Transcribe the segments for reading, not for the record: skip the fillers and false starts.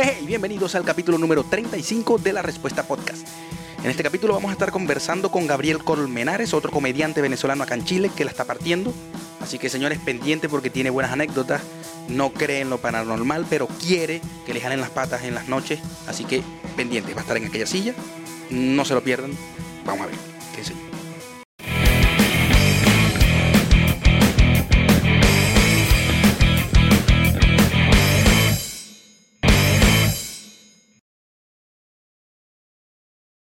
Hey, bienvenidos al capítulo número 35 de La Respuesta Podcast. En este capítulo vamos a estar conversando con Gabriel Colmenares, otro comediante venezolano acá en Chile que la está partiendo. Así que señores, pendientes porque tiene buenas anécdotas. No cree en lo paranormal, pero quiere que le jalen las patas en las noches. Así que pendientes, va a estar en aquella silla. No se lo pierdan. Vamos a ver. ¿Qué enseño?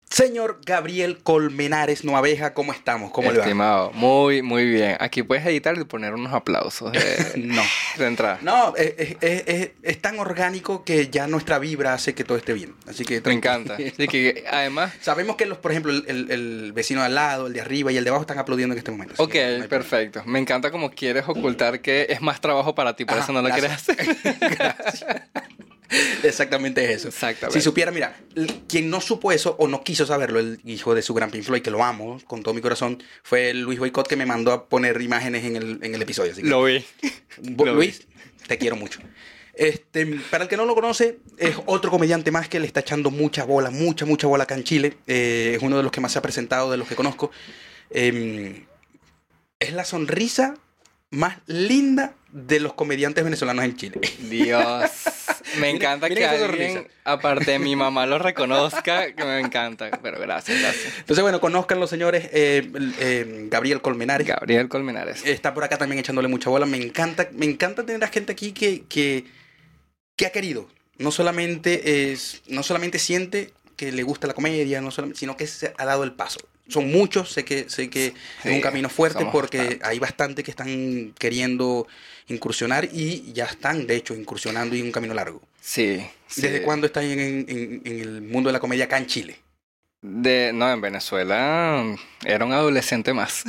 Señor Gabriel Colmenares, no abeja, ¿cómo estamos? ¿Cómo le va? Estimado, muy, muy bien. Aquí puedes editar y poner unos aplausos de entrada. No, es tan orgánico que ya nuestra vibra hace que todo esté bien. Así que me encanta. Así que, además... Sabemos que, por ejemplo, el vecino de al lado, el de arriba y el de abajo están aplaudiendo en este momento. Ok, no perfecto. Me encanta como quieres ocultar que es más trabajo para ti, por eso no lo quieres hacer. Gracias. Exactamente es eso. Exactamente. Si supiera, mira, quien no supo eso o no quiso saberlo, el hijo de su gran Pink Floyd, que lo amo con todo mi corazón, fue Luis Boycott, que me mandó a poner imágenes en el episodio. Así que, lo vi. Luis, te quiero mucho. Para el que no lo conoce, es otro comediante más que le está echando mucha bola acá en Chile. Es uno de los que más se ha presentado de los que conozco. Es la sonrisa más linda de los comediantes venezolanos en Chile. Dios. Me encanta miren que alguien, sonrisa. Aparte de mi mamá, lo reconozca, que me encanta. Pero gracias. Entonces, bueno, conozcan los señores Gabriel Colmenares. Gabriel Colmenares. Está por acá también echándole mucha bola. Me encanta tener a gente aquí que ha querido. No solamente siente que le gusta la comedia, sino que se ha dado el paso. Son muchos, sé que sí, es un camino fuerte porque hay bastante que están queriendo incursionar y ya están, de hecho, incursionando y un camino largo. Sí. ¿Desde cuándo están en el mundo de la comedia acá en Chile? En Venezuela era un adolescente más.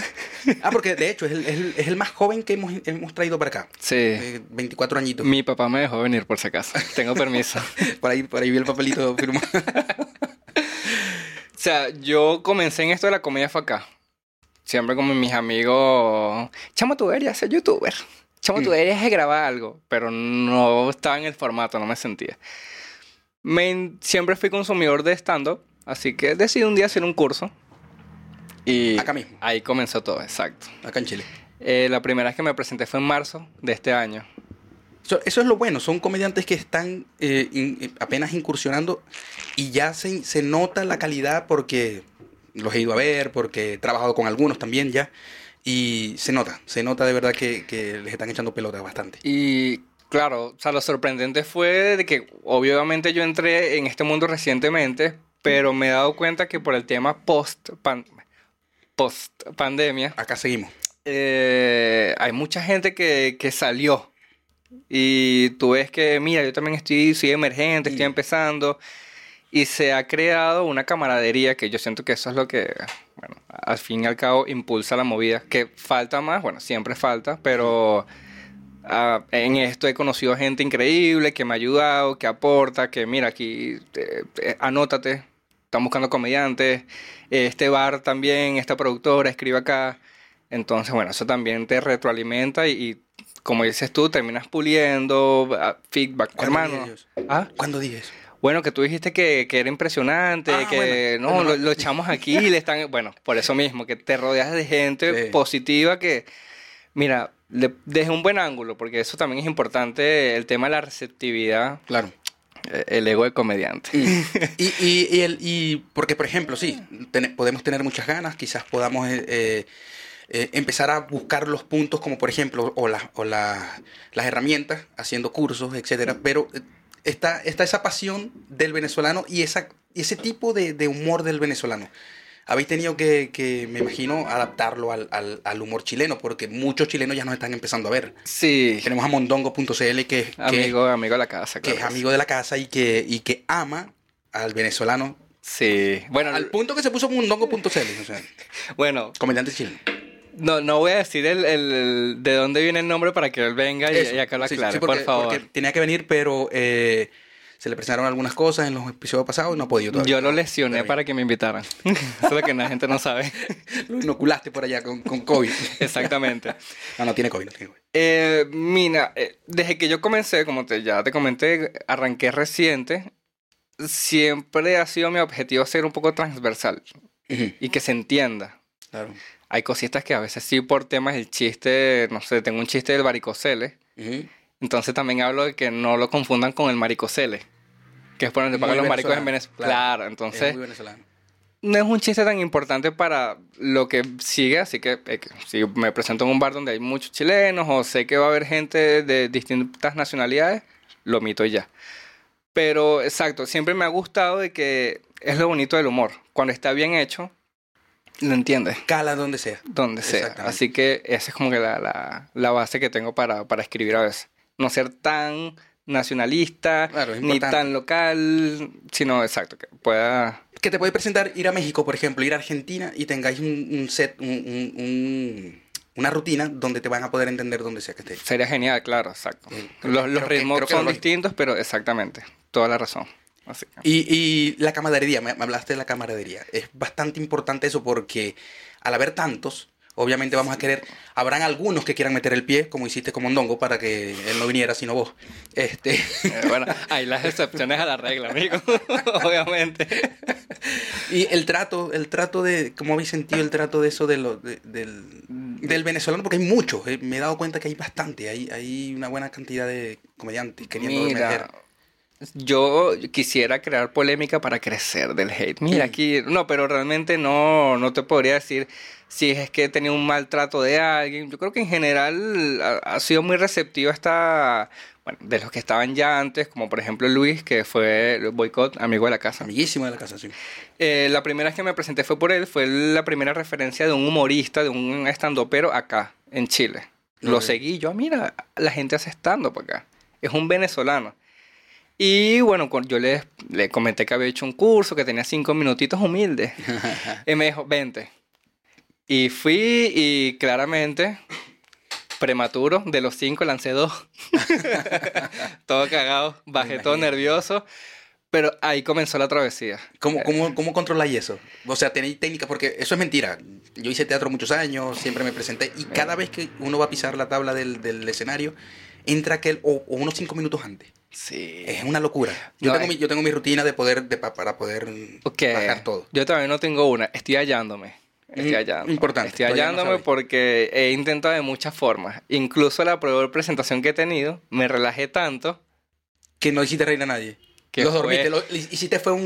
Porque de hecho es el más joven que hemos traído para acá. Sí. 24 añitos. Mi papá me dejó venir, por si acaso. Tengo permiso. por ahí vi el papelito firmado. O sea, yo comencé en esto de la comedia fue acá. Siempre con mis amigos... Chamo, tú deberías ser youtuber. Chamo, tú deberías grabar algo. Pero no estaba en el formato, no me sentía. Siempre fui consumidor de stand-up. Así que decidí un día hacer un curso. Y acá mismo. Ahí comenzó todo, exacto. Acá en Chile. La primera vez que me presenté fue en marzo de este año. Eso es lo bueno, son comediantes que están apenas incursionando y ya se nota la calidad porque los he ido a ver, porque he trabajado con algunos también ya y se nota de verdad que les están echando pelota bastante. Y claro, o sea, lo sorprendente fue de que obviamente yo entré en este mundo recientemente, pero me he dado cuenta que por el tema post-pandemia... Acá seguimos. Hay mucha gente que salió. Y tú ves que, mira, yo también soy emergente, estoy empezando. Y se ha creado una camaradería que yo siento que eso es lo que, bueno, al fin y al cabo impulsa la movida. Que falta más, bueno, siempre falta, pero en esto he conocido gente increíble que me ha ayudado, que aporta, que mira, aquí, anótate, están buscando comediantes, este bar también, esta productora, escribe acá. Entonces, bueno, eso también te retroalimenta y como dices tú, terminas puliendo feedback. ¿Cuándo hermano? ¿Cuándo dices? Bueno, que tú dijiste que era impresionante, lo echamos aquí y le están... Bueno, por eso mismo, que te rodeas de gente positiva que... Mira, desde un buen ángulo, porque eso también es importante, el tema de la receptividad. Claro. El ego de comediante. Porque, por ejemplo, sí, podemos tener muchas ganas, quizás podamos... empezar a buscar los puntos como por ejemplo las herramientas haciendo cursos, etcétera, pero está esa pasión del venezolano y ese tipo de humor del venezolano. Habéis tenido que me imagino, adaptarlo al humor chileno, porque muchos chilenos ya nos están empezando a ver. Sí. Tenemos a mondongo.cl que es amigo de la casa, claro, que es amigo de la casa y que ama al venezolano. Sí. Bueno, al punto que se puso mondongo.cl, o sea. Bueno, comediante chileno. No voy a decir el de dónde viene el nombre para que él venga y acá lo aclare, sí, porque, por favor. Porque tenía que venir, pero se le presentaron algunas cosas en los episodios pasados y no ha podido todavía. Yo lo lesioné para que me invitaran. Eso es lo que la gente no sabe. Lo inoculaste por allá con COVID. Exactamente. No tiene COVID. No tiene COVID. Mira, desde que yo comencé, como ya te comenté, arranqué reciente. Siempre ha sido mi objetivo ser un poco transversal. Uh-huh. Y que se entienda. Claro. Hay cositas que a veces sí por temas el chiste, no sé, tengo un chiste del varicocele. Uh-huh. Entonces también hablo de que no lo confundan con el maricocele, que es por donde pagan los maricos en Venezuela. Claro, entonces es muy venezolano. No es un chiste tan importante para lo que sigue, así que si me presento en un bar donde hay muchos chilenos o sé que va a haber gente de distintas nacionalidades, lo omito ya. Pero exacto, siempre me ha gustado de que es lo bonito del humor. Cuando está bien hecho, lo entiendes. Cala donde sea. Donde sea. Así que esa es como que la base que tengo para escribir a veces. No ser tan nacionalista, claro, ni tan local, sino exacto, que pueda... Que te puede presentar ir a México, por ejemplo, ir a Argentina y tengáis un set, una rutina donde te van a poder entender donde sea que estés. Sería genial, claro, exacto. Sí, los ritmos son distintos, pero exactamente, toda la razón. Así que... y la camaradería, me hablaste de la camaradería. Es bastante importante eso porque al haber tantos... Obviamente vamos a querer... Habrán algunos que quieran meter el pie, como hiciste con Mondongo, para que él no viniera sino vos. Bueno, hay las excepciones a la regla, amigo. Obviamente. Y el trato de... ¿Cómo habéis sentido el trato de eso del venezolano? Porque hay muchos. Me he dado cuenta que hay bastante. Hay una buena cantidad de comediantes queriendo meter. Yo quisiera crear polémica para crecer del hate. Mira, aquí... No, pero realmente no te podría decir... Si es que he tenido un maltrato de alguien. Yo creo que en general ha sido muy receptivo hasta, bueno, de los que estaban ya antes, como por ejemplo Luis, que fue Boycott, amigo de la casa. Amiguísimo de la casa, sí. La primera vez que me presenté fue por él, fue la primera referencia de un humorista, de un estandopero acá, en Chile. Okay. Lo seguí, yo, mira, la gente hace stand-up acá. Es un venezolano. Y bueno, yo le comenté que había hecho un curso, que tenía 5 minutitos humildes. Y me dijo, vente. Y fui y claramente, prematuro, de los 5 lancé 2. Todo cagado, bajé todo nervioso, pero ahí comenzó la travesía. ¿Cómo controláis eso? O sea, tenéis técnica, porque eso es mentira. Yo hice teatro muchos años, siempre me presenté, y cada vez que uno va a pisar la tabla del escenario, entra aquel o unos 5 minutos antes. Sí. Es una locura. Yo tengo mi rutina para poder bajar todo. Yo también no tengo una, estoy hallándome. Importante. Estoy hallándome porque he intentado de muchas formas. Incluso la peor presentación que he tenido, me relajé tanto que no hiciste reír a nadie. Que los dormiste. Hiciste fue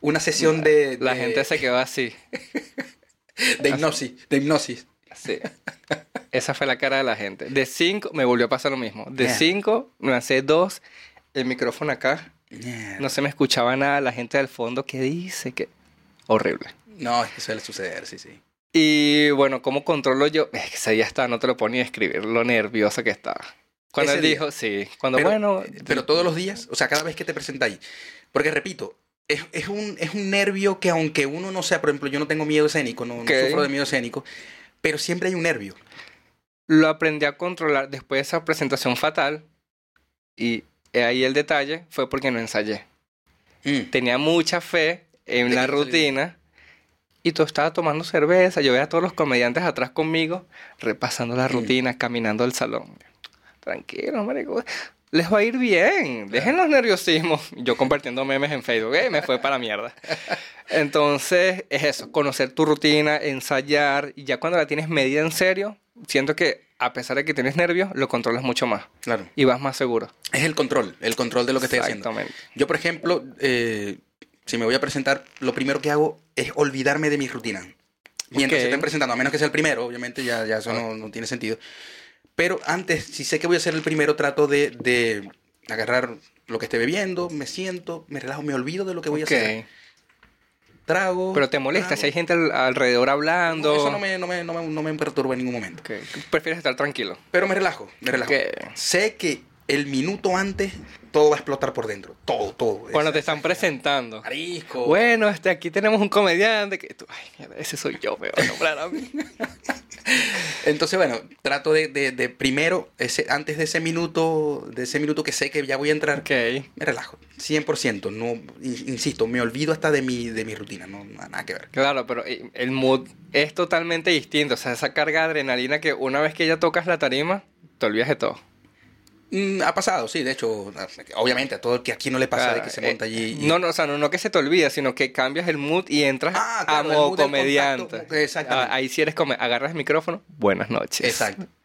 una sesión de... La gente se quedó así. De hipnosis. Sí. Esa fue la cara de la gente. De 5 me volvió a pasar lo mismo. De 5 me lancé 2. El micrófono acá. No se me escuchaba nada. La gente del fondo, ¿qué dice? ¿Qué? Horrible. No, es que suele suceder, sí. Y bueno, ¿cómo controlo yo? Es que ese día estaba, no te lo ponía a escribir, lo nerviosa que estaba. Cuando él dijo, sí. Pero todos los días, o sea, cada vez que te presentáis. Porque repito, es un nervio que aunque uno no sea, por ejemplo, yo no tengo miedo escénico, no sufro de miedo escénico, pero siempre hay un nervio. Lo aprendí a controlar después de esa presentación fatal y ahí el detalle fue porque no ensayé. Tenía mucha fe en la rutina... Y tú estabas tomando cerveza, yo veía a todos los comediantes atrás conmigo, repasando la rutina, caminando al salón. Tranquilo, marico, les va a ir bien, dejen los nerviosismos. Yo compartiendo memes en Facebook, me fue para mierda. Entonces, es eso, conocer tu rutina, ensayar, y ya cuando la tienes medida en serio, siento que a pesar de que tienes nervios, lo controlas mucho más. Claro. Y vas más seguro. Es el control de lo que estoy haciendo. Exactamente. Yo, por ejemplo... Si me voy a presentar, lo primero que hago es olvidarme de mi rutina. Mientras se estén presentando, a menos que sea el primero, obviamente ya eso no tiene sentido. Pero antes, si sé que voy a ser el primero, trato de agarrar lo que esté bebiendo, me siento, me relajo, me olvido de lo que voy a hacer. Trago. Pero te molesta si hay gente alrededor hablando. Eso no me perturba en ningún momento. Okay. Prefieres estar tranquilo. Pero me relajo, Sé que... El minuto antes, todo va a explotar por dentro. Todo. Cuando te están presentando. Marisco. Bueno, aquí tenemos un comediante que tú... Ay, mierda, ese soy yo, me va a nombrar a mí. Entonces, bueno, trato de primero, antes de ese minuto que sé que ya voy a entrar, okay, me relajo, 100%. No, insisto, me olvido hasta de mi rutina, no nada que ver. Claro, pero el mood es totalmente distinto. O sea, esa carga de adrenalina que una vez que ya tocas la tarima, te olvidas de todo. Ha pasado, sí, de hecho, obviamente a todo el que aquí no le pasa, claro, de que se monta allí. No, o sea, no que se te olvida, sino que cambias el mood y entras claro, a modo comediante. Exactamente. Ahí sí eres agarras el micrófono, buenas noches.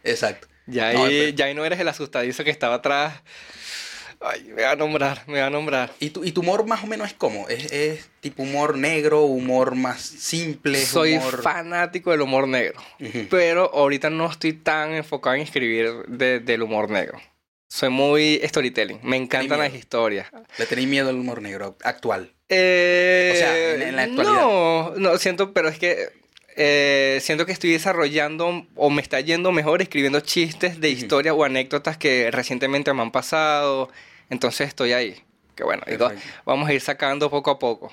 Exacto. Ya ahí no eres el asustadizo que estaba atrás. Ay, me va a nombrar. ¿Y tu humor más o menos es cómo? ¿Es tipo humor negro, humor más simple? Soy fanático del humor negro, uh-huh, pero ahorita no estoy tan enfocado en escribir del humor negro. Soy muy storytelling. Me encantan las historias. ¿Le tenéis miedo al humor negro actual? O sea, en la actualidad. No, siento, pero es que siento que estoy desarrollando o me está yendo mejor escribiendo chistes de historias, uh-huh, o anécdotas que recientemente me han pasado. Entonces estoy ahí. Que bueno, vamos a ir sacando poco a poco.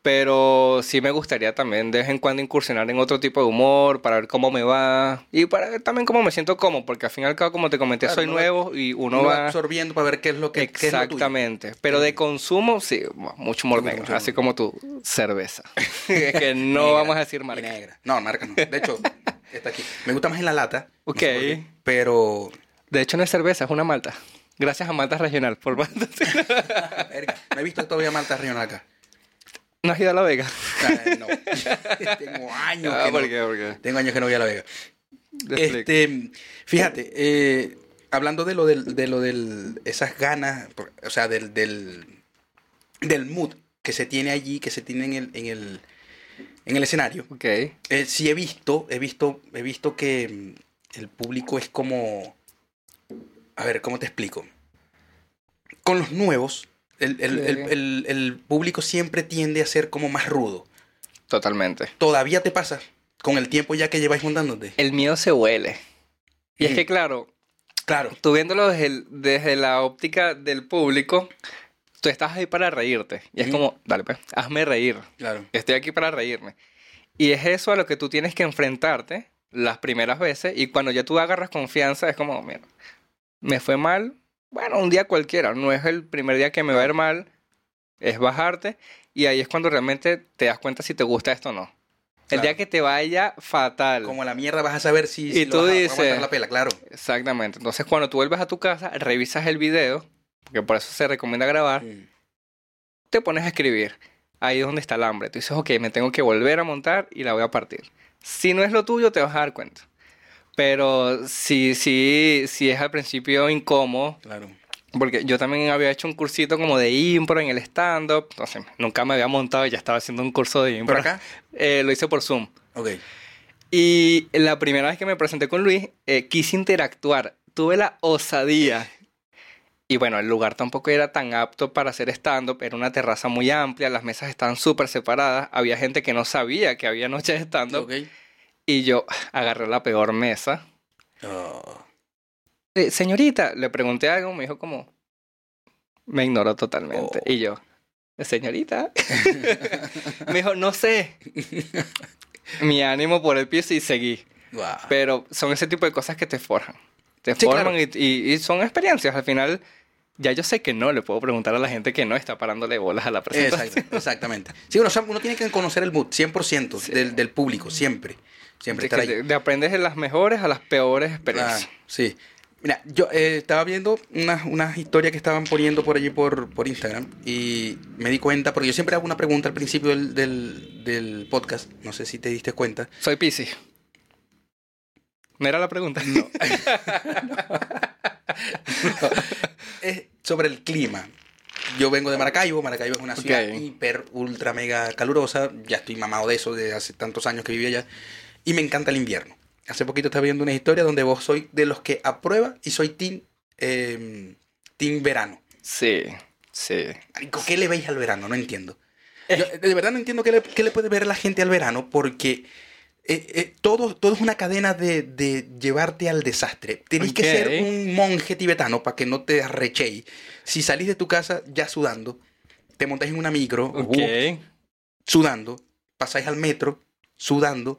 Pero sí me gustaría también de vez en cuando incursionar en otro tipo de humor para ver cómo me va y para ver también cómo me siento cómodo, porque al fin y al cabo, como te comenté, claro, soy nuevo y uno va absorbiendo para ver qué es lo que... Exactamente. Es lo tuyo. Pero de consumo, sí, mucho humor negro, así como tu cerveza. Es que no negra, vamos a decir marca. Negra. No, marca no. De hecho, está aquí. Me gusta más en la lata. Ok. No sé por qué, pero... De hecho, no es cerveza, es una malta. Gracias a Malta Regional por Malta. No he visto todavía Malta Regional acá. ¿No has ido a La Vega? No. Tengo años que ¿por qué? ¿Por qué? Tengo años que no voy a La Vega. Fíjate, hablando de lo del esas ganas, o sea, del mood que se tiene allí, que se tiene en el escenario. Okay. Sí he visto que el público es como, a ver, ¿cómo te explico? Con los nuevos. El público siempre tiende a ser como más rudo. Totalmente. ¿Todavía te pasa con el tiempo ya que lleváis juntándote? El miedo se huele. Y es que claro, tú viéndolo desde la óptica del público, tú estás ahí para reírte. Y es como, dale pues, hazme reír. Claro. Estoy aquí para reírme. Y es eso a lo que tú tienes que enfrentarte las primeras veces. Y cuando ya tú agarras confianza, es como, mira, me fue mal. Bueno, un día cualquiera, no es el primer día que me va a ir mal, es bajarte, y ahí es cuando realmente te das cuenta si te gusta esto o no. Claro. El día que te vaya fatal. Como la mierda vas a saber si lo vas a aguantar la pela, claro. Exactamente. Entonces, cuando tú vuelves a tu casa, revisas el video, porque por eso se recomienda grabar, te pones a escribir. Ahí es donde está el hambre. Tú dices, ok, me tengo que volver a montar y la voy a partir. Si no es lo tuyo, te vas a dar cuenta. Pero sí es al principio incómodo. Claro. Porque yo también había hecho un cursito como de impro en el stand-up. Entonces, nunca me había montado y ya estaba haciendo un curso de impro. ¿Por acá? Lo hice por Zoom. Ok. Y la primera vez que me presenté con Luis, quise interactuar. Tuve la osadía. Y bueno, el lugar tampoco era tan apto para hacer stand-up. Era una terraza muy amplia. Las mesas estaban súper separadas. Había gente que no sabía que había noches de stand-up. Ok. Y yo agarré la peor mesa. Oh. Señorita, le pregunté algo, me dijo como... Me ignoró totalmente. Oh. Y yo, señorita. Me dijo, no sé. Mi ánimo por el piso y seguí. Wow. Pero son ese tipo de cosas que te forjan. Te forman, claro. y son experiencias. Al final, ya yo sé que no le puedo preguntar a la gente que no está parándole bolas a la presentación. Exactamente. Sí, uno tiene que conocer el mood, 100%, sí, del público, siempre. Siempre estar ahí. De aprendes de las mejores a las peores experiencias. Sí. Mira, yo estaba viendo unas historias que estaban poniendo por allí por Instagram y me di cuenta, porque yo siempre hago una pregunta al principio del podcast. No sé si te diste cuenta. Soy Piscis. ¿No era la pregunta? No. No. Es sobre el clima. Yo vengo de Maracaibo. Maracaibo es una ciudad hiper, ultra, mega calurosa. Ya estoy mamado de eso desde hace tantos años que viví allá. Y me encanta el invierno. Hace poquito estaba viendo una historia donde vos soy de los que aprueba y soy team verano. Sí. ¿Qué le veis al verano? No entiendo. Yo, de verdad no entiendo qué le puede ver la gente al verano porque todo es una cadena de llevarte al desastre. Tenés que ser un monje tibetano para que no te arrechéis. Si salís de tu casa ya sudando, te montáis en una micro, sudando, pasáis al metro, sudando,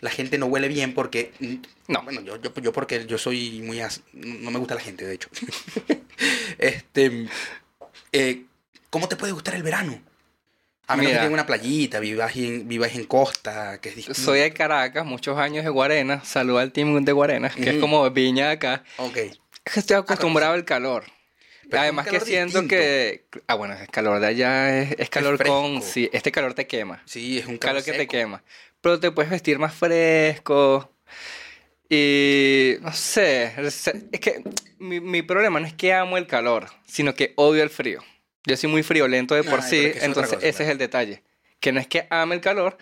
la gente no huele bien porque... No, bueno, yo porque yo soy muy... No me gusta la gente, de hecho. ¿Cómo te puede gustar el verano? A menos que tengas una playita, vivas en costa, que es distinto. Soy de Caracas, muchos años de Guarena. Saluda al team de Guarena, que es como Viña acá. Ok. Estoy acostumbrado al calor. Pero además que siento distinto. Que... Ah, bueno, el calor de allá es calor es con... Sí, este calor te quema. Sí, es un calor seco. Que te quema. Pero te puedes vestir más fresco. Y... No sé. Es que mi problema no es que amo el calor, sino que odio el frío. Yo soy muy friolento de por sí, entonces ese es el detalle. Que no es que ame el calor,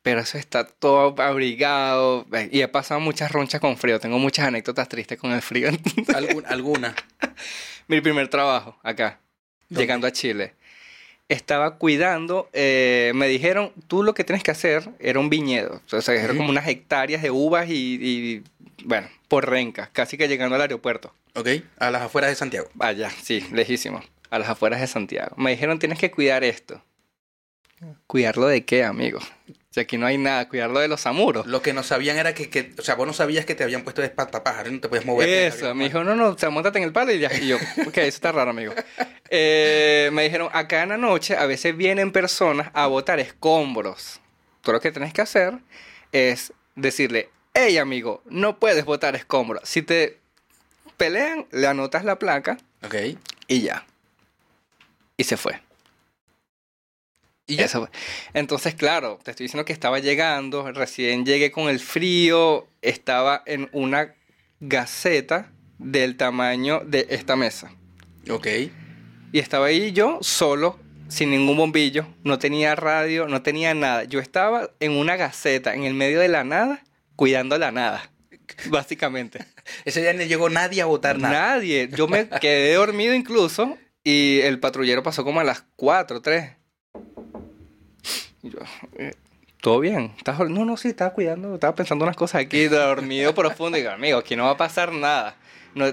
pero eso está todo abrigado. Y he pasado muchas ronchas con frío. Tengo muchas anécdotas tristes con el frío. ¿Alguna? Mi primer trabajo acá, llegando a Chile. Estaba cuidando, me dijeron, tú lo que tienes que hacer era un viñedo. O sea, eran como unas hectáreas de uvas bueno, por Renca, casi que llegando al aeropuerto. Ok, a las afueras de Santiago. Allá, sí, lejísimo, a las afueras de Santiago. Me dijeron, tienes que cuidar esto. ¿Cuidarlo de qué, amigo? O sea, aquí no hay nada, cuidarlo de los samuros. Lo que no sabían era que o sea, vos no sabías que te habían puesto de espantapájaros, no te podías mover. Eso, me dijo, no, o sea, móntate en el palo y ya. Y yo, ok, eso está raro, amigo. Me dijeron, acá en la noche a veces vienen personas a botar escombros. Tú lo que tienes que hacer es decirle, hey, amigo, no puedes botar escombros. Si te pelean, le anotas la placa. Ok. Y ya. Y se fue. ¿Y eso? Entonces, claro, te estoy diciendo que estaba llegando, recién llegué con el frío, estaba en una gaceta del tamaño de esta mesa. Ok. Y estaba ahí yo solo, sin ningún bombillo, no tenía radio, no tenía nada. Yo estaba en una gaceta, en el medio de la nada, cuidando la nada, básicamente. Ese día no llegó nadie a botar nada. Nadie. Yo me quedé dormido incluso y el patrullero pasó como a las 4, 3. Yo, ¿todo bien? ¿Estás dormido? No, sí, estaba cuidando, estaba pensando unas cosas aquí, dormido profundo. Y digo, amigo, aquí no va a pasar nada. No,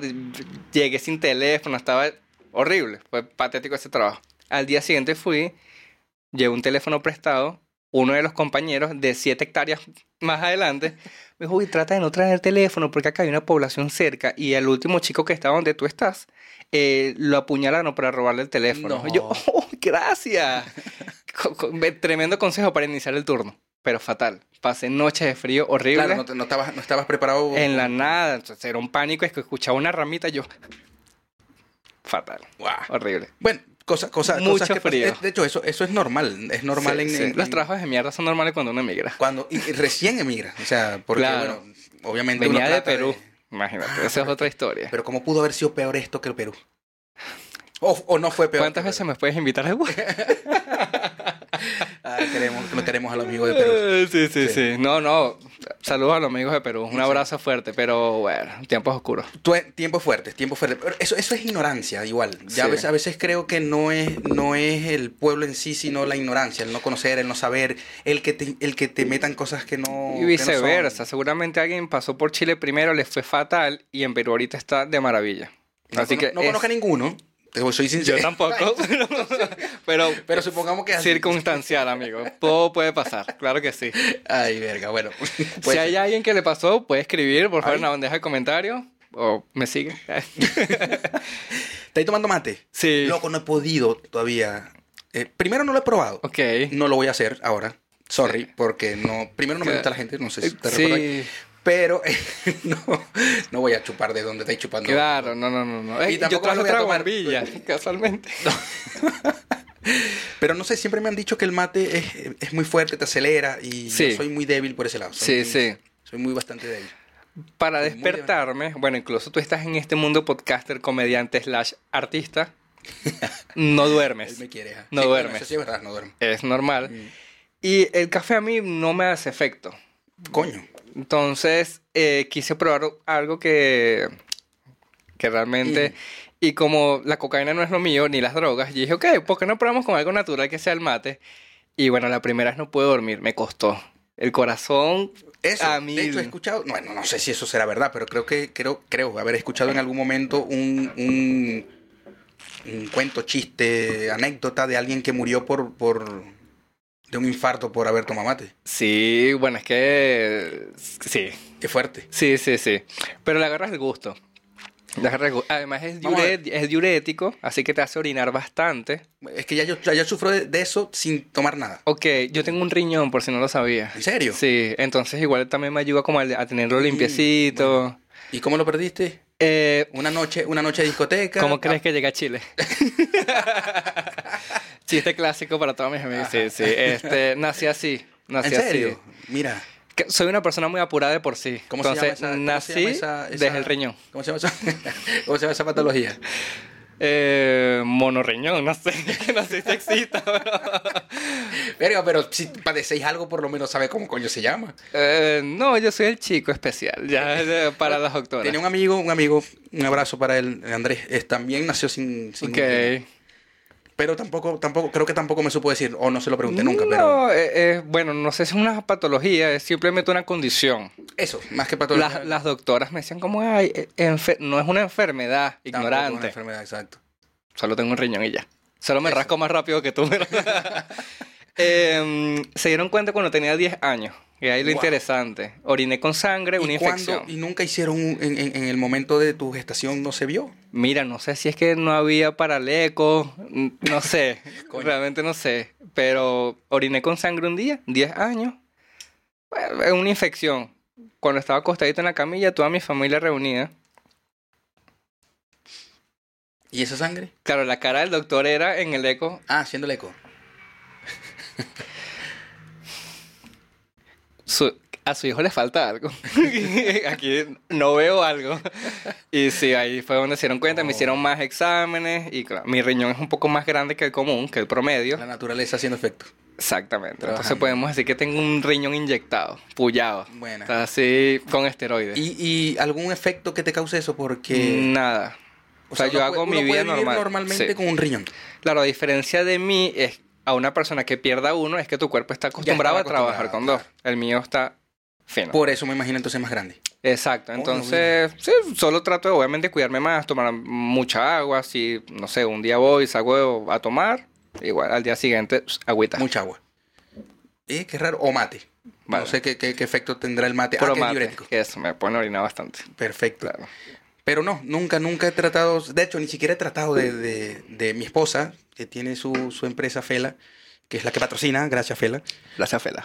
llegué sin teléfono, estaba horrible. Fue patético ese trabajo. Al día siguiente fui, llevé un teléfono prestado. Uno de los compañeros de 7 hectáreas más adelante me dijo, uy, trata de no traer el teléfono porque acá hay una población cerca y el último chico que estaba donde tú estás lo apuñalaron para robarle el teléfono. No. Y yo, oh, gracias. Tremendo consejo para iniciar el turno, pero fatal. Pasé noches de frío horrible. Claro, no estabas preparado. En la nada, entonces era un pánico, es que escuchaba una ramita y yo... Fatal. Wow. Horrible. Bueno. Mucho cosas que, frío. De hecho, eso es normal. Es normal sí, los trabajos de mierda son normales cuando uno emigra. Cuando recién emigra. O sea, porque, claro. Bueno, obviamente venía de Perú. Imagínate, esa es otra historia. Pero ¿cómo pudo haber sido peor esto que el Perú? O no fue peor. ¿Cuántas veces me puedes invitar a queremos a los amigos de Perú. Sí. No. Saludos a los amigos de Perú. Un abrazo fuerte, pero bueno, tiempos oscuros. Tiempos fuertes. Pero eso es ignorancia, igual. Ya sí. A veces creo que no es el pueblo en sí, sino la ignorancia, el no conocer, el no saber, el que te metan cosas que no. Y viceversa. No, seguramente alguien pasó por Chile primero, les fue fatal y en Perú ahorita está de maravilla. No conozco a ninguno. Soy sincero. Yo tampoco, pero supongamos que es circunstancial, amigo. Todo puede pasar, claro que sí. Ay, verga, bueno. Si hay alguien que le pasó, puede escribir, por favor, en la bandeja de comentarios. O me sigue. ¿Estás tomando mate? Sí. Loco, no he podido todavía. Primero no lo he probado. Ok. No lo voy a hacer ahora. Sorry, sí. Porque no. Primero no me gusta la gente, no sé si te recuerdo ahí. Pero no voy a chupar de donde estáis chupando. Claro, no. Y tampoco yo voy a tomar villa, casualmente. No. Pero no sé, siempre me han dicho que el mate es muy fuerte, te acelera y sí. Yo soy muy débil por ese lado. Soy muy bastante débil. Para soy despertarme, bueno, incluso tú estás en este mundo podcaster, comediante / artista, no duermes. Él me quiere. No duermes. Bueno, eso sí es verdad, no duermo. Es normal. Mm. Y el café a mí no me hace efecto. Coño. Entonces, quise probar algo que realmente... Y como la cocaína no es lo mío, ni las drogas, yo dije, ok, ¿por qué no probamos con algo natural que sea el mate? Y bueno, la primera vez no pude dormir, me costó. El corazón... Eso, a mí... De hecho, he escuchado... Bueno, no sé si eso será verdad, pero creo haber escuchado en algún momento un cuento, chiste, anécdota de alguien que murió por de un infarto por haber tomado mate. Sí, bueno, es que... sí. Qué fuerte. Sí, sí, sí. Pero le agarras el gusto. Además es diurético, así que te hace orinar bastante. Es que ya yo sufro de eso sin tomar nada. Ok, yo tengo un riñón, por si no lo sabía. ¿En serio? Sí, entonces igual también me ayuda como a tenerlo limpiecito. Bueno. ¿Y cómo lo perdiste? Una noche de discoteca. ¿Cómo crees que llegué a Chile? Chiste clásico para todos mis amigos. Sí, sí. Nací así. ¿En serio? Así. Mira. Que soy una persona muy apurada de por sí. Nací desde el riñón. ¿Cómo se llama esa, ¿cómo se llama esa patología? Monorriñón, no sé. No sé si exista, verga, pero si padecéis algo, por lo menos sabes cómo coño se llama. No, yo soy el chico especial, ya para las doctoras. Tenía un amigo, un abrazo para él, Andrés. También nació sin okay. Pero tampoco me supo decir, o no se lo pregunté nunca. No, pero... bueno, no sé si es una patología, es simplemente una condición. Eso, más que patología. Las doctoras me decían como, no es una enfermedad, ignorante. No es una enfermedad, exacto. Solo tengo un riñón y ya. Solo me rasco más rápido que tú. Se dieron cuenta cuando tenía 10 años. Y ahí lo interesante. Oriné con sangre, una infección. ¿Y nunca hicieron en el momento de tu gestación no se vio? Mira, no sé si es que no había paraleco, no sé. Realmente no sé. Pero oriné con sangre un día, 10 años. Bueno, una infección. Cuando estaba acostadito en la camilla, toda mi familia reunida. ¿Y esa sangre? Claro, la cara del doctor era en el eco. Ah, haciendo el eco. A su hijo le falta algo. Aquí no veo algo. Y sí, ahí fue donde se dieron cuenta. Me hicieron más exámenes. Y claro, mi riñón es un poco más grande que el común, que el promedio. La naturaleza haciendo efecto. Exactamente. Trabajando. Entonces podemos decir que tengo un riñón inyectado, puyado. Bueno. Está así con esteroides. ¿Y algún efecto que te cause eso? Porque... nada. O sea yo hago mi vida normal. Normalmente sí. Con un riñón. Claro, la diferencia de mí es... a una persona que pierda uno es que tu cuerpo está acostumbrado a trabajar con dos. El mío está fino. Por eso me imagino entonces más grande. Exacto. Entonces, sí, solo trato de obviamente cuidarme más, tomar mucha agua. Si, no sé, un día voy, salgo a tomar, igual al día siguiente, agüita. Mucha agua. Qué raro. O mate. Vale. No sé qué efecto tendrá el mate. Pero mate, diurético. Eso, me pone a orinar bastante. Perfecto. Claro. Pero no, nunca he tratado... De hecho, ni siquiera he tratado de mi esposa, que tiene su empresa Fela, que es la que patrocina. Gracias, Fela. Gracias, Fela.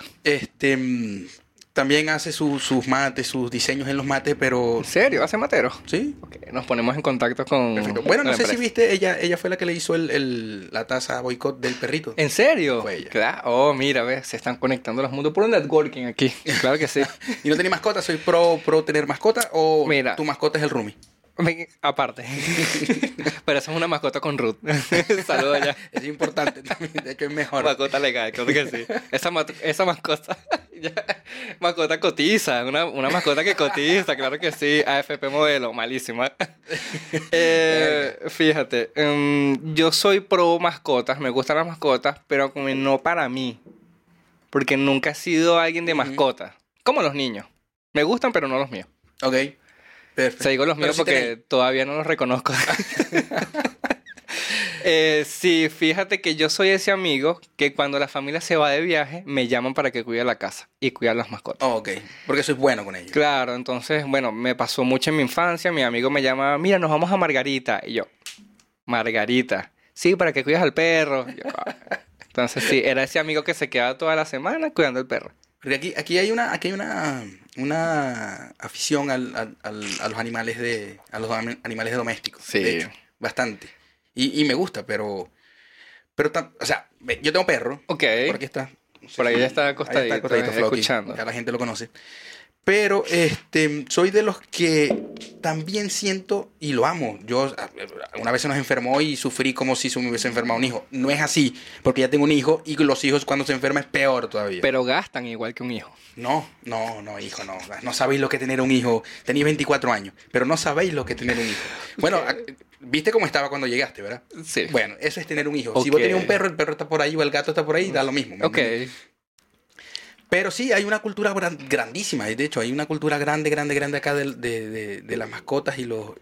También hace sus mates, sus diseños en los mates, pero... ¿En serio? ¿Hace materos? Sí. Okay, nos ponemos en contacto con... Perfecto. Bueno, no sé si viste, ella fue la que le hizo la taza Boycott del perrito. ¿En serio? Fue ella. Claro. Oh, mira, ves, se están conectando los mundos por un networking aquí. Claro que sí. ¿Y no tenés mascota? ¿Soy pro tener mascota o mira, tu mascota es el roomie? Aparte. Pero eso es una mascota con Ruth. Saludos allá. Es importante también. De hecho, es mejor. Mascota legal, creo que sí. Esa mascota. Mascota cotiza. Una mascota que cotiza, claro que sí. AFP modelo, malísima. Fíjate. Yo soy pro mascotas. Me gustan las mascotas, pero como no para mí. Porque nunca he sido alguien de mascotas. Como los niños. Me gustan, pero no los míos. Ok. Perfecto. Se digo los míos porque todavía no los reconozco. Sí, fíjate que yo soy ese amigo que cuando la familia se va de viaje, me llaman para que cuide la casa y cuidar las mascotas. Oh, ok, porque soy bueno con ellos. Claro, entonces, bueno, me pasó mucho en mi infancia. Mi amigo me llama, mira, nos vamos a Margarita. Y yo, Margarita. Sí, para que cuidas al perro. Y yo, entonces, sí, era ese amigo que se quedaba toda la semana cuidando al perro. Aquí hay una afición a los animales animales domésticos. Sí. De hecho, bastante. Y me gusta, pero o sea, yo tengo perro. Ok. Por aquí está. No sé, por ahí ya está acostadito. Ahí está acostadito, escuchando. Ya la gente lo conoce. Pero soy de los que también siento y lo amo. Yo una vez se nos enfermó y sufrí como si se me hubiese enfermado un hijo. No es así, porque ya tengo un hijo y los hijos cuando se enferman es peor todavía. Pero gastan igual que un hijo. No, hijo, no. No sabéis lo que tener un hijo. Tenéis 24 años, pero no sabéis lo que tener un hijo. Bueno, okay. Viste cómo estaba cuando llegaste, ¿verdad? Sí. Bueno, eso es tener un hijo. Okay. Si vos tenés un perro, el perro está por ahí o el gato está por ahí, da lo mismo. Ok. Pero sí, hay una cultura grandísima. De hecho, hay una cultura grande acá de las mascotas y los...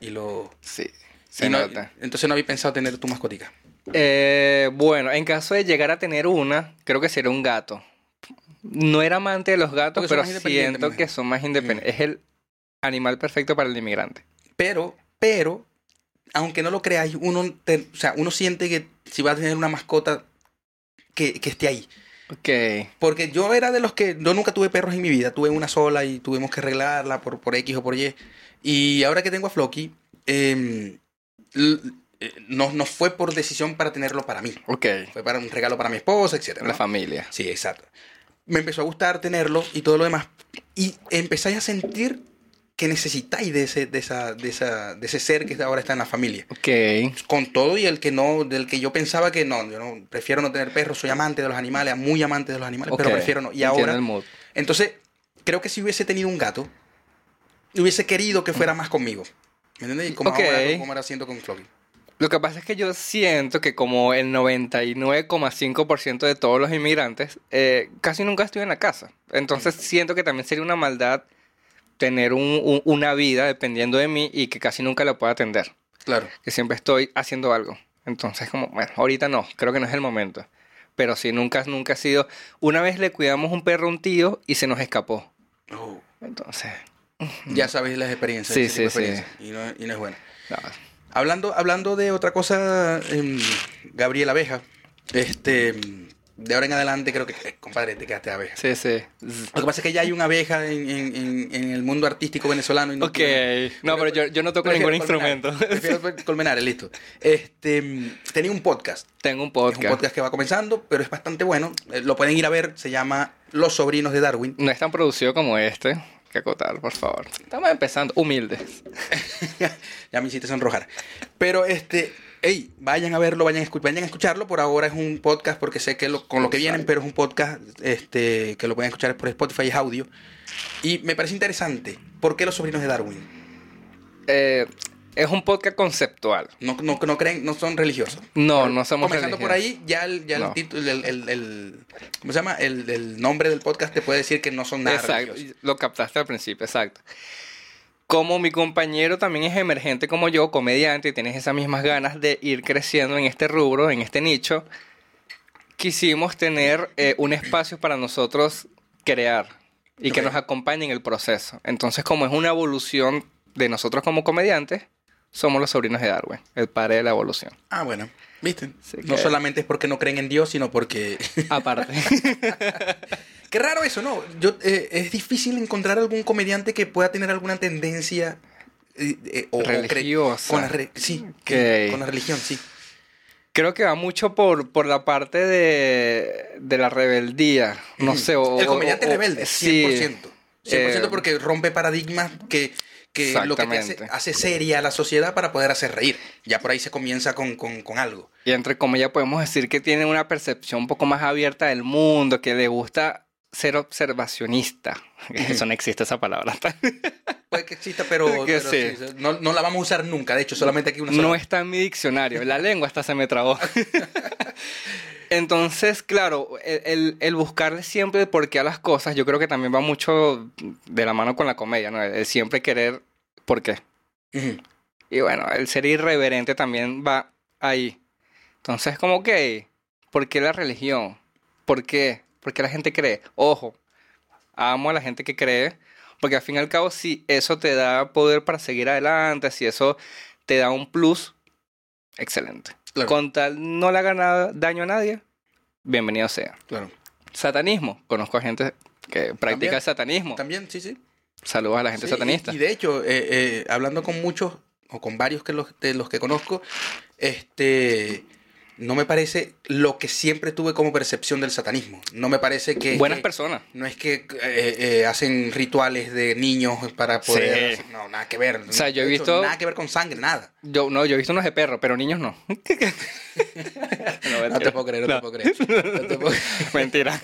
Sí, se nota. Entonces no había pensado tener tu mascotica. Bueno, en caso de llegar a tener una, creo que sería un gato. No era amante de los gatos, pero siento que son más independientes. Es el animal perfecto para el inmigrante. Pero, aunque no lo creáis, uno siente que si vas a tener una mascota que esté ahí. Okay. Porque yo era de los que... Yo nunca tuve perros en mi vida. Tuve una sola y tuvimos que arreglarla por X o por Y. Y ahora que tengo a Floki, no fue por decisión para tenerlo para mí. Okay. Fue para un regalo para mi esposa, etc. La familia. Sí, exacto. Me empezó a gustar tenerlo y todo lo demás. Y empezáis a sentir que necesitáis de ese ser que ahora está en la familia. Okay. Con todo y el que no, del que yo pensaba que no, yo no prefiero no tener perros, soy amante de los animales, muy amante de los animales, okay, pero prefiero no. Y ahora, entonces, creo que si hubiese tenido un gato, hubiese querido que fuera más conmigo. ¿Me entiendes? Y como ahora siento con Floki. Lo que pasa es que yo siento que como el 99,5% de todos los inmigrantes, casi nunca estoy en la casa. Entonces siento que también sería una maldad tener una vida dependiendo de mí y que casi nunca la pueda atender. Claro. Que siempre estoy haciendo algo. Entonces, como, bueno, ahorita no, creo que no es el momento. Pero sí, nunca ha sido... Una vez le cuidamos un perro a un tío y se nos escapó. Oh. Entonces... Ya sabéis las experiencias. Sí, sí, sí. Y no es bueno. No. Hablando de otra cosa, Gabriel Abeja, de ahora en adelante creo que, compadre, te quedaste abeja. Sí, sí. Lo que pasa es que ya hay una abeja en el mundo artístico venezolano. Y no, ok. Pero yo no toco ningún instrumento. Prefiero Colmenares, listo. Tenía un podcast. Tengo un podcast. Es un podcast que va comenzando, pero es bastante bueno. Lo pueden ir a ver, se llama Los Sobrinos de Darwin. No es tan producido como este. Que acotar, por favor. Estamos empezando humildes. Ya me hiciste sonrojar. Pero vayan a verlo, vayan a escucharlo. Por ahora es un podcast porque sé que con lo que vienen, pero es un podcast que lo pueden escuchar por Spotify, es audio. Y me parece interesante. ¿Por qué Los Sobrinos de Darwin? Es un podcast conceptual. No creen, no son religiosos. No somos religiosos. Comenzando por ahí, ya no. El título, ¿cómo se llama? El nombre del podcast te puede decir que no son nada religiosos. Exacto, lo captaste al principio, exacto. Como mi compañero también es emergente como yo, comediante, y tienes esas mismas ganas de ir creciendo en este rubro, en este nicho, quisimos tener un espacio para nosotros crear y que nos acompañe en el proceso. Entonces, como es una evolución de nosotros como comediantes, somos los sobrinos de Darwin, el padre de la evolución. Ah, bueno. ¿Viste? Sí, no solamente es porque no creen en Dios, sino porque... Aparte. Qué raro eso, ¿no? Es difícil encontrar algún comediante que pueda tener alguna tendencia... religiosa. Con la religión, sí. Creo que va mucho por la parte de la rebeldía. No sé, el comediante rebelde, 100%. Sí, 100% porque rompe paradigmas que lo que te hace seria a la sociedad para poder hacer reír. Ya por ahí se comienza con algo. Y entre comillas podemos decir que tiene una percepción un poco más abierta del mundo, que le gusta ser observacionista. Eso no existe, esa palabra. Puede que exista, pero sí. Sí, no la vamos a usar nunca, de hecho, solamente aquí una sola. No está en mi diccionario, la lengua hasta se me trabó. Entonces, claro, el buscarle siempre el porqué a las cosas, yo creo que también va mucho de la mano con la comedia, ¿no? El siempre querer por qué. Uh-huh. Y bueno, el ser irreverente también va ahí. Entonces, como, ok, ¿por qué la religión? ¿Por qué? ¿Por qué la gente cree? Ojo, amo a la gente que cree, porque al fin y al cabo, si eso te da poder para seguir adelante, si eso te da un plus, excelente. Claro. Con tal no le haga nada, daño a nadie, bienvenido sea. Claro. Satanismo. Conozco a gente que practica el satanismo. También, sí, sí. Saludos a la gente satanista. Y de hecho, hablando con muchos, o con varios de los que conozco, no me parece lo que siempre tuve como percepción del satanismo. No me parece que... Buenas personas. No es que hacen rituales de niños para poder... Sí. No, nada que ver. O sea, yo he visto... Nada que ver con sangre, nada. Yo he visto unos de perro, pero niños no. No te puedo creer, Mentira.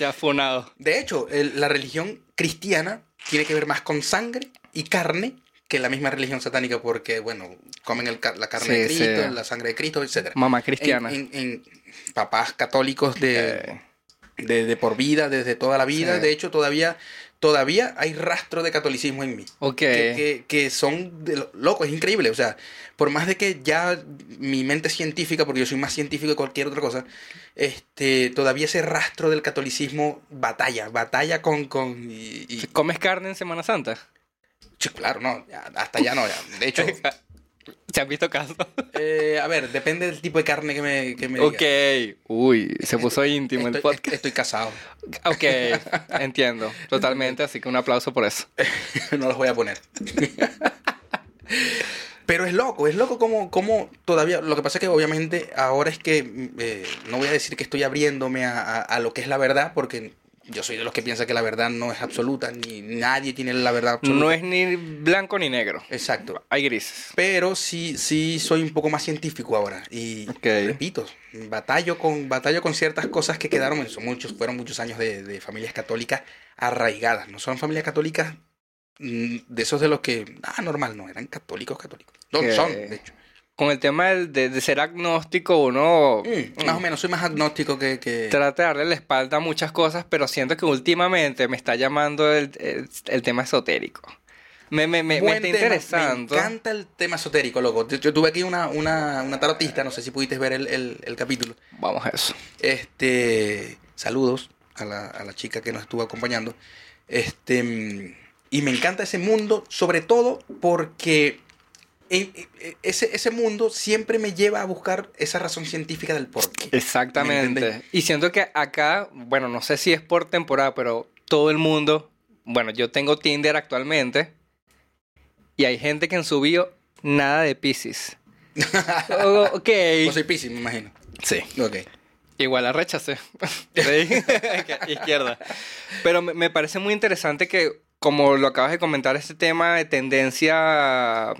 Ya funado. De hecho, la religión cristiana tiene que ver más con sangre y carne que la misma religión satánica, porque, bueno, comen la carne de Cristo, la sangre de Cristo, etc. Mamá cristiana. En papás católicos de por vida, desde toda la vida. Sí. De hecho, todavía todavía hay rastros de catolicismo en mí. Okay. Que son de loco, es increíble. O sea, por más de que ya mi mente es científica, porque yo soy más científico que cualquier otra cosa, todavía ese rastro del catolicismo batalla con y... ¿Comes carne en Semana Santa? Sí, claro, no, hasta ya no. Ya. De hecho... ¿Se han visto casos? A ver, depende del tipo de carne que me diga. Ok. Uy, se puso íntimo el podcast. Estoy casado. Ok, entiendo. Totalmente, así que un aplauso por eso. No los voy a poner. Pero es loco como todavía... Lo que pasa es que obviamente ahora es que... no voy a decir que estoy abriéndome a lo que es la verdad, porque... Yo soy de los que piensa que la verdad no es absoluta, ni nadie tiene la verdad absoluta. No es ni blanco ni negro. Exacto. Hay grises. Pero sí soy un poco más científico ahora. Y okay. Repito, batallo con ciertas cosas que quedaron. Fueron muchos años de familias católicas arraigadas. No son familias católicas de esos de los que... Ah, normal, no. Eran católicos. No, son, de hecho. Con el tema de ser agnóstico o no... más o menos, soy más agnóstico que... Trato de darle la espalda a muchas cosas, pero siento que últimamente me está llamando el tema esotérico. Me está interesando. Me encanta el tema esotérico, loco. Yo tuve aquí una tarotista, no sé si pudiste ver el capítulo. Vamos a eso. Saludos a la chica que nos estuvo acompañando. Y me encanta ese mundo, sobre todo porque... Ese mundo siempre me lleva a buscar esa razón científica del porqué. Exactamente. Y siento que acá, bueno, no sé si es por temporada, pero todo el mundo... Bueno, yo tengo Tinder actualmente y hay gente que en su bio nada de Piscis. Ok. Yo soy Piscis, me imagino. Sí. Ok. Igual la rechacé. Izquierda. Pero me parece muy interesante que... Como lo acabas de comentar, este tema de tendencia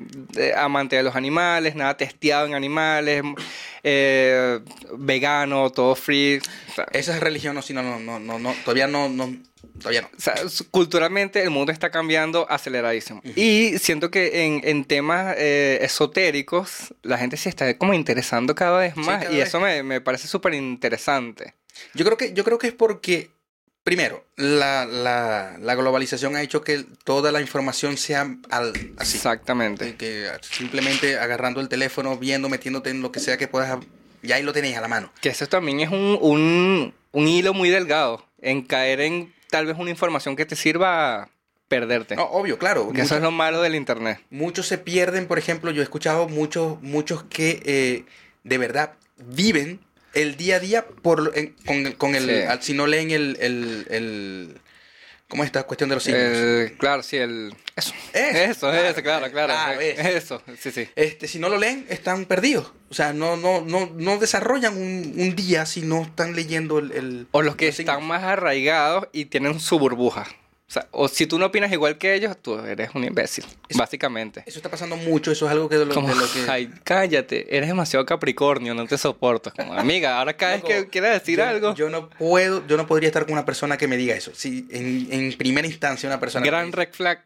amante de los animales, nada testeado en animales, vegano, todo free. O sea, esa es religión, no, sino no, todavía no. O sea, culturalmente el mundo está cambiando aceleradísimo. Uh-huh. Y siento que en temas esotéricos, la gente se está como interesando cada vez más. Sí, Eso me parece súper interesante. Yo creo que es porque... Primero, la globalización ha hecho que toda la información sea así. Exactamente. Que simplemente agarrando el teléfono, viendo, metiéndote en lo que sea que puedas, ya ahí lo tenéis a la mano. Que eso también es un hilo muy delgado, en caer en tal vez una información que te sirva perderte. No, obvio, claro. Que eso es lo malo del internet. Muchos se pierden, por ejemplo, yo he escuchado muchos que de verdad viven... El día a día, con el si no leen el ¿cómo es esta cuestión de los signos? Claro, sí, Eso, claro. Si no lo leen, están perdidos. O sea, no desarrollan un día si no están leyendo el O los que están signos. Más arraigados y tienen su burbuja. O sea, o si tú no opinas igual que ellos, tú eres un imbécil, eso, básicamente. Eso está pasando mucho, eso es algo que... Ay, cállate, eres demasiado capricornio, no te soporto. Como, amiga, ahora cada vez que quieras decir algo... Yo no podría estar con una persona que me diga eso. Si en primera instancia una persona... Gran red flag.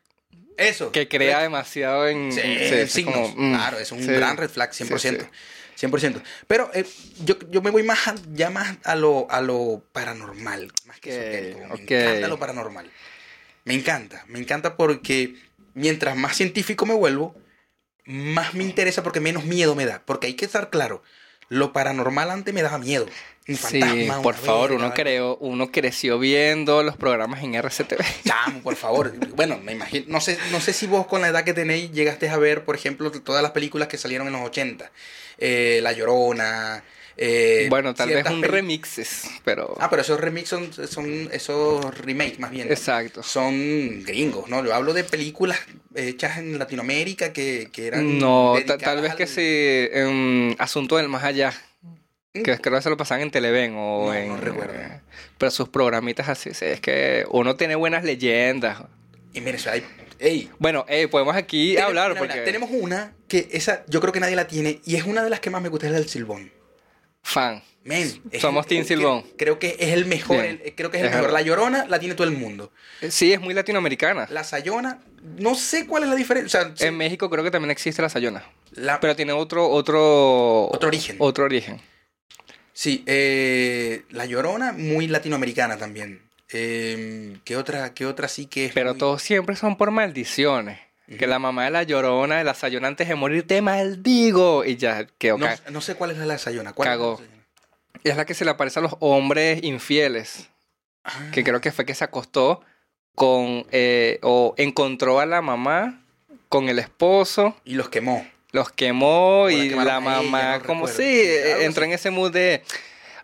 Eso. Que crea demasiado en... Sí, signos. Como, claro, es un gran red flag, 100%. Sí, sí. 100%. Pero yo me voy más a lo paranormal, más que esotérico. Me encanta lo paranormal. Me encanta porque mientras más científico me vuelvo, más me interesa porque menos miedo me da. Porque hay que estar claro, lo paranormal antes me daba miedo. Un fantasma, sí, por favor, uno creció viendo los programas en RCTV. Chamo, por favor. Bueno, me imagino, no sé si vos con la edad que tenéis llegaste a ver, por ejemplo, todas las películas que salieron en los 80. La Llorona... bueno, tal vez un remixes, pero... Ah, pero esos remixes son esos remakes, más bien. Exacto. Son gringos, ¿no? Yo hablo de películas hechas en Latinoamérica que eran... No, tal vez que sí, en Asunto del Más Allá, que creo que se lo pasaban en Televen o no, no recuerdo. Pero sus programitas así, es que uno tiene buenas leyendas. Y mira, eso hay... Ey. Bueno, podemos aquí hablar porque... Mira, tenemos una que esa yo creo que nadie la tiene y es una de las que más me gusta, es la del Silbón. Fan. Man, somos Team Silbón. Creo que es el mejor. Creo que es el mejor. La Llorona la tiene todo el mundo. Sí, es muy latinoamericana. La Sayona, no sé cuál es la diferencia. O sea, sí. En México creo que también existe la Sayona. Pero tiene otro origen. Otro origen. Sí, la Llorona muy latinoamericana también. ¿Qué otra sí que es? Pero muy... todos siempre son por maldiciones. Uh-huh. Que la mamá de La Llorona, de La Sayona, antes de morir, te maldigo. Y ya quedó. Okay. No sé cuál es la Sayona. ¿Cuál cagó? Es la que se le aparece a los hombres infieles. Ah. Que creo que fue que se acostó con... o encontró a la mamá con el esposo. Y los quemó. Los quemó y la mamá, ella, como sí, entró en ese mood de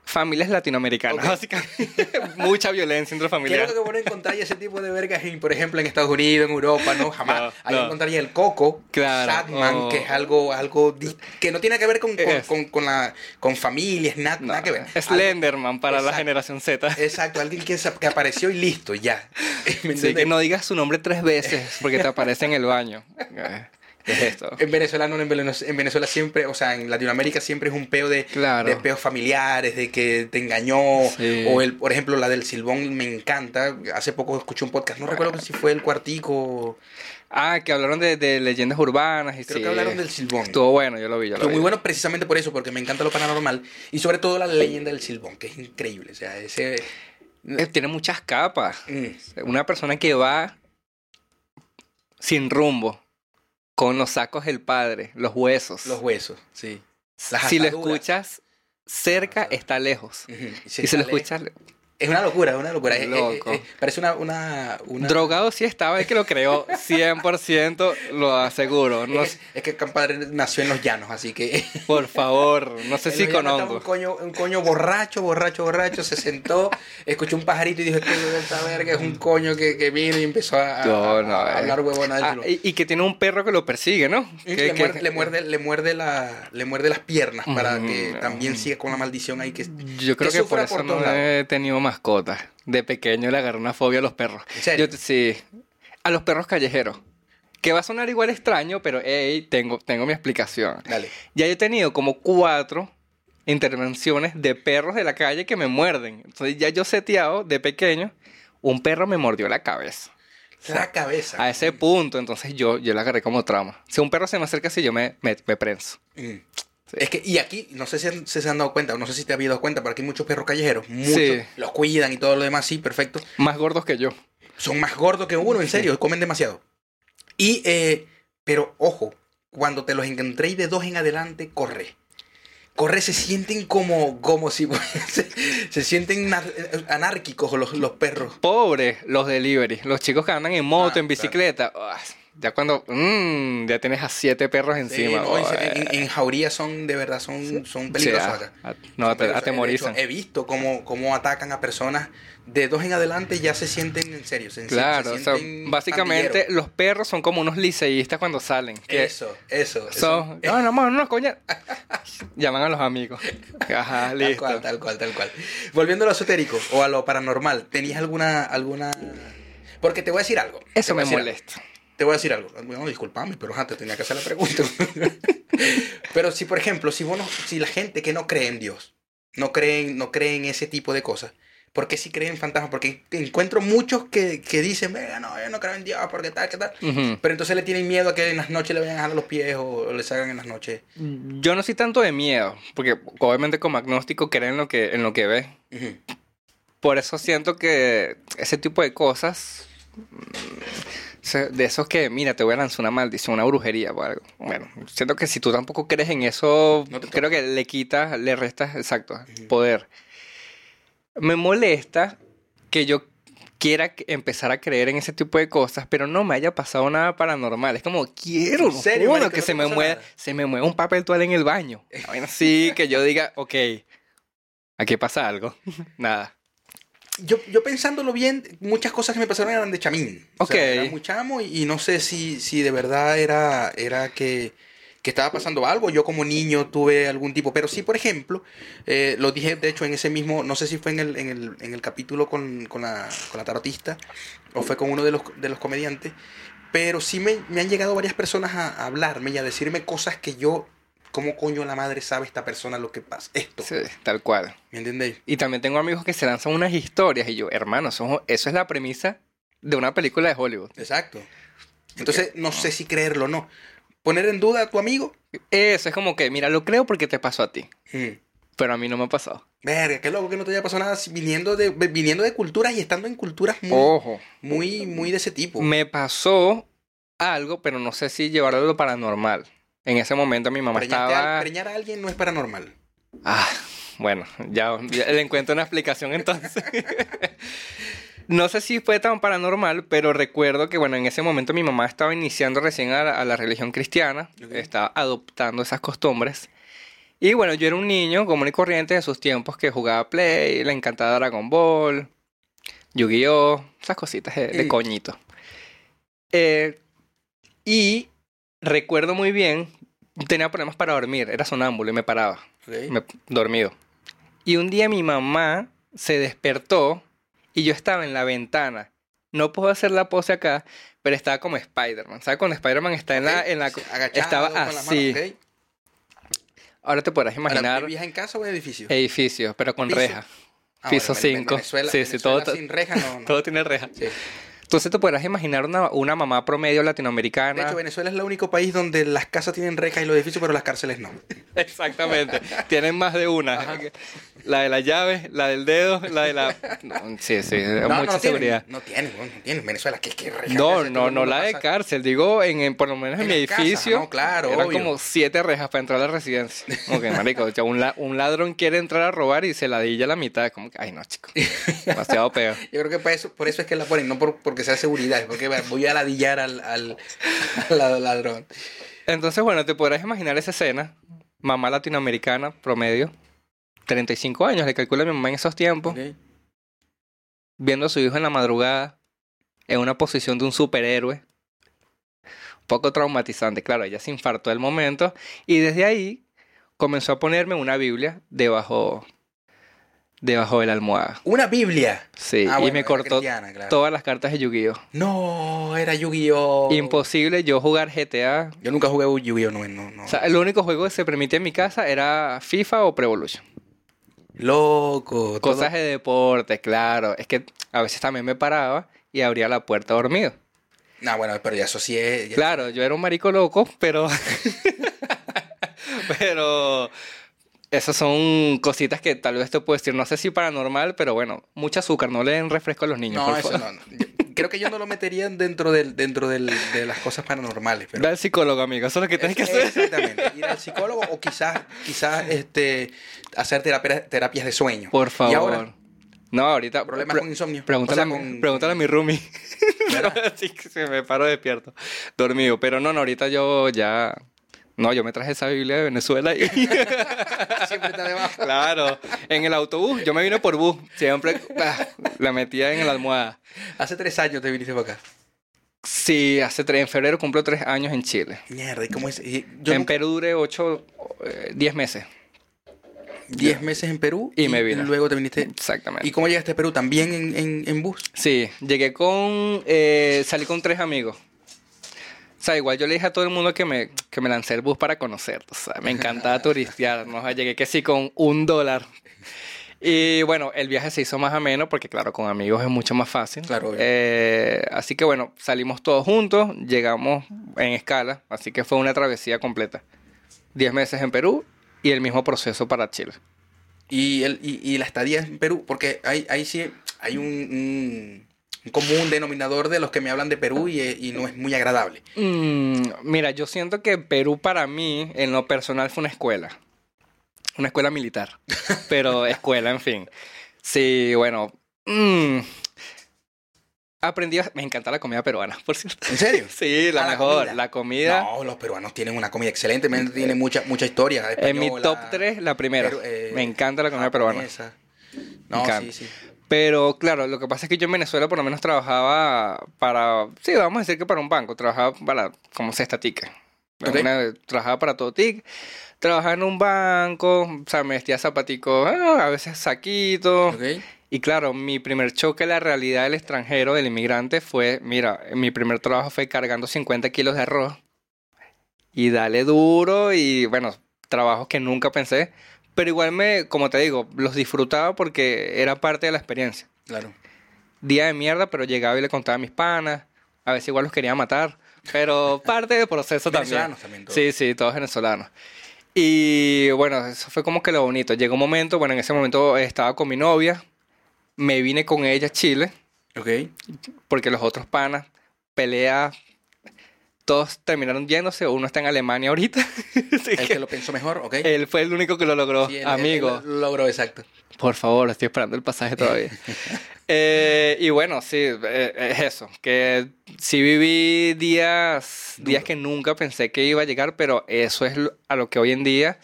familias latinoamericanas. Okay. Básicamente, mucha violencia intrafamiliar. Creo que bueno encontrar ya ese tipo de vergas, por ejemplo, en Estados Unidos, en Europa, no, jamás. No, hay que encontrar ya el coco, claro, Sadman, oh, que es algo que no tiene que ver con familias, nada que ver. Slenderman para exacto, la generación Z. Exacto, alguien que apareció y listo, ya. Sí, que no digas su nombre 3 veces porque te aparece en el baño. Es esto. En Venezuela siempre, o sea, en Latinoamérica siempre es un peo de, claro, de peos familiares, de que te engañó, sí, o el, por ejemplo, la del Silbón me encanta. Hace poco escuché un podcast, no recuerdo si fue El Cuartico. Ah, que hablaron de leyendas urbanas y creo sí, que hablaron del Silbón. Estuvo bueno, yo lo vi. Muy bueno precisamente por eso, porque me encanta lo paranormal y sobre todo la leyenda del Silbón, que es increíble, o sea, ese tiene muchas capas. Una persona que va sin rumbo. Con los sacos del padre, los huesos. Los huesos, sí. Si lo escuchas cerca, está lejos. Uh-huh. Si lo escuchas... Es una locura, es una locura. Loco. Parece una... Drogado sí estaba, es que lo creó 100%, lo aseguro. No... Es que el padre nació en los llanos, así que... Por favor, no sé si con hongo. Un coño borracho, se sentó, escuchó un pajarito y dijo, que es un coño que vino y empezó a hablar huevona. Y que tiene un perro que lo persigue, ¿no? Le muerde las piernas para que también siga con la maldición ahí. Yo creo que por eso no he tenido mascotas. De pequeño le agarré una fobia a los perros. ¿En serio? Sí, a los perros callejeros. Que va a sonar igual extraño, pero hey, tengo mi explicación. Dale. Ya yo he tenido como 4 intervenciones de perros de la calle que me muerden. Entonces ya yo seteado de pequeño, un perro me mordió la cabeza. La cabeza. A ese punto, entonces yo la agarré como trauma. Si un perro se me acerca así, yo me prenso. Mm. Sí. Es que, y aquí, no sé si se han dado cuenta, no sé si te habías dado cuenta, pero aquí hay muchos perros callejeros, muchos, sí, los cuidan y todo lo demás, sí, perfecto. Más gordos que yo. Son más gordos que uno, en serio, sí, comen demasiado. Y, pero ojo, cuando te los encontréis de 2 en adelante, corre, se sienten como si se sienten anárquicos los perros. Pobres los delivery, los chicos que andan en moto, en bicicleta. Claro. Ya cuando ya tienes a 7 perros encima. No, en jauría son, de verdad, son peligrosos acá. Atemorizan. He visto cómo atacan a personas de 2 en adelante, ya se sienten en serio. Claro, se sienten, o sea, básicamente pandilleros. Los perros son como unos liceístas cuando salen. Eso. Son, no, coña. Llaman a los amigos. Ajá, listo. Tal cual. Volviendo a lo esotérico o a lo paranormal, ¿tenías alguna? Porque te voy a decir algo. Eso me molesta. Te voy a decir algo. Bueno, discúlpame, pero te tenía que hacer la pregunta. Pero si, por ejemplo, si la gente que no cree en Dios, no cree en ese tipo de cosas, ¿por qué sí creen en fantasmas? Porque encuentro muchos que dicen, venga, no, yo no creo en Dios, porque tal, que tal. Uh-huh. Pero entonces le tienen miedo a que en las noches le vayan a jalar los pies o les hagan en las noches. Yo no soy tanto de miedo, porque obviamente como agnóstico creen en lo que ve. Uh-huh. Por eso siento que ese tipo de cosas... De esos que, mira, te voy a lanzar una maldición, una brujería o algo. Bueno, siento que si tú tampoco crees en eso, no creo que le restas, exacto, uh-huh, poder. Me molesta que yo quiera empezar a creer en ese tipo de cosas, pero no me haya pasado nada paranormal. Es como, quiero, bueno, que se me mueva un papel toalla en el baño. Bueno, sí, que yo diga, ok, aquí pasa algo. Nada. Yo pensándolo bien, muchas cosas que me pasaron eran de chamín. Okay. O sea, era muy chamo y no sé si de verdad era que estaba pasando algo. Yo como niño tuve algún tipo. Pero sí, por ejemplo, lo dije de hecho en ese mismo, no sé si fue en el capítulo con la tarotista o fue con uno de los comediantes. Pero sí me han llegado varias personas a hablarme y a decirme cosas que yo... ¿Cómo coño la madre sabe esta persona lo que pasa? Esto. Sí, tal cual. ¿Me entendéis? Y también tengo amigos que se lanzan unas historias y yo, hermano, eso es la premisa de una película de Hollywood. Exacto. Entonces, no sé si creerlo o no. ¿Poner en duda a tu amigo? Eso, es como que, mira, lo creo porque te pasó a ti. Mm. pero a mí no me ha pasado. Verga, qué loco que no te haya pasado nada viniendo de culturas y estando en culturas muy, muy, muy de ese tipo. Me pasó algo, pero no sé si llevarlo a lo paranormal. En ese momento mi mamá estaba... Preñar a alguien no es paranormal. Ah, bueno, ya le encuentro una explicación entonces. No sé si fue tan paranormal, pero recuerdo que, bueno, en ese momento mi mamá estaba iniciando recién a la religión cristiana. Okay. Estaba adoptando esas costumbres. Y bueno, yo era un niño común y corriente de esos tiempos que jugaba Play, le encantaba Dragon Ball, Yu-Gi-Oh, esas cositas de coñito. Y recuerdo muy bien, tenía problemas para dormir, era sonámbulo y me paraba, okay, dormido. Y un día mi mamá se despertó y yo estaba en la ventana. No puedo hacer la pose acá, pero estaba como Spider-Man. ¿Sabes? Cuando Spider-Man está en la agachado, estaba así. Mano, okay. Ahora te podrás imaginar. ¿Vivías en casa o en edificio? Edificio, pero con reja. Piso 5. Sí, todo sin reja, no. Todo tiene reja. Sí. Entonces te podrás imaginar una mamá promedio latinoamericana. De hecho, Venezuela es el único país donde las casas tienen rejas y los edificios, pero las cárceles no. Exactamente. Tienen más de una. Ajá. La de la llave, la del dedo, la de la... No, sí. Mucha seguridad. No tienen. Venezuela, ¿qué rejas? No la de cárcel. Digo, por lo menos en mi edificio. Casa, no, claro, eran obvio. Como 7 rejas para entrar a la residencia. Como que, marico, o sea, un ladrón quiere entrar a robar y se ladilla la mitad. Como que, ay, no, chico. Demasiado peor. Yo creo que por eso es que la ponen, no porque sea seguridad, porque voy a ladillar al ladrón. Entonces, bueno, te podrás imaginar esa escena. Mamá latinoamericana, promedio, 35 años, le calcula a mi mamá en esos tiempos. Okay. Viendo a su hijo en la madrugada, en una posición de un superhéroe. Un poco traumatizante, claro, ella se infartó del momento. Y desde ahí comenzó a ponerme una Biblia debajo de la almohada. ¿Una Biblia? Sí, y bueno, me cortó claro, todas las cartas de Yu-Gi-Oh. No, era Yu-Gi-Oh. Imposible yo jugar GTA. Yo nunca jugué Yu-Gi-Oh, no. O sea, el único juego que se permitía en mi casa era FIFA o Pre-Evolution. Loco. Cosas todo de deporte, claro. Es que a veces también me paraba y abría la puerta dormido. No, bueno, pero ya eso sí es... Claro, yo era un marico loco, pero... pero... Esas son cositas que tal vez te puedo decir, no sé si paranormal, pero bueno, mucha azúcar, no le den refresco a los niños. No, por eso favor. No. Creo que yo no lo metería dentro de las cosas paranormales. Pero... Ve al psicólogo, amigo, eso es lo que tienes que hacer. Exactamente, ir al psicólogo o quizás hacer terapias de sueño. Por favor. ¿Y ahora? No, ahorita... ¿Problemas con insomnio? Pregúntale a mi roomie. Sí, se me paro despierto, dormido. Pero no, ahorita yo ya... No, yo me traje esa Biblia de Venezuela y... Siempre está debajo. Claro. En el autobús. Yo me vine por bus. Siempre la metía en la almohada. ¿Hace 3 años te viniste para acá? Sí, en febrero cumplo 3 años en Chile. Mierda, ¿y cómo es? Perú duré 10 meses. 10 meses en Perú y me vine. Luego te viniste... Exactamente. ¿Y cómo llegaste a Perú? ¿También en bus? Sí, llegué salí con 3 amigos. O sea, igual yo le dije a todo el mundo que me lancé el bus para conocer. O sea, me encantaba turistear, ¿no? O sea, llegué que sí con $1. Y bueno, el viaje se hizo más ameno porque, claro, con amigos es mucho más fácil. Claro. Así que bueno, salimos todos juntos, llegamos en escala. Así que fue una travesía completa. 10 meses en Perú y el mismo proceso para Chile. ¿Y la estadía en Perú? Porque ahí sí hay un común denominador de los que me hablan de Perú y no es muy agradable. Mira, yo siento que Perú para mí, en lo personal, fue una escuela. Una escuela militar. Pero escuela, en fin. Sí, bueno. Aprendí... Me encanta la comida peruana, por cierto. ¿En serio? Sí, la mejor. La comida... No, los peruanos tienen una comida excelente. Tienen mucha historia. Española, en mi top 3, la primera. Me encanta la comida peruana. Esa. No, sí. Pero, claro, lo que pasa es que yo en Venezuela por lo menos trabajaba para... Sí, vamos a decir que para un banco. Trabajaba para... como cesta tica. Okay. Trabajaba para todo tic. Trabajaba en un banco. O sea, me vestía zapaticos, a veces saquito. Okay. Y claro, mi primer choque a la realidad del extranjero, del inmigrante, fue... Mira, mi primer trabajo fue cargando 50 kilos de arroz. Y dale duro y, bueno, trabajos que nunca pensé... Pero igual como te digo, los disfrutaba porque era parte de la experiencia. Claro. Día de mierda, pero llegaba y le contaba a mis panas. A veces igual los quería matar. Pero parte del proceso también. Venezolanos también todos. Sí, todos venezolanos. Y bueno, eso fue como que lo bonito. Llegó un momento, bueno, en ese momento estaba con mi novia. Me vine con ella a Chile. Ok. Porque los otros panas, peleas, todos terminaron yéndose. Uno está en Alemania ahorita. El que lo pensó mejor, ok. Él fue el único que lo logró, sí, amigo. Él lo logró, exacto. Por favor, estoy esperando el pasaje todavía. Y bueno, sí, es eso. Que sí viví días que nunca pensé que iba a llegar, pero eso es a lo que hoy en día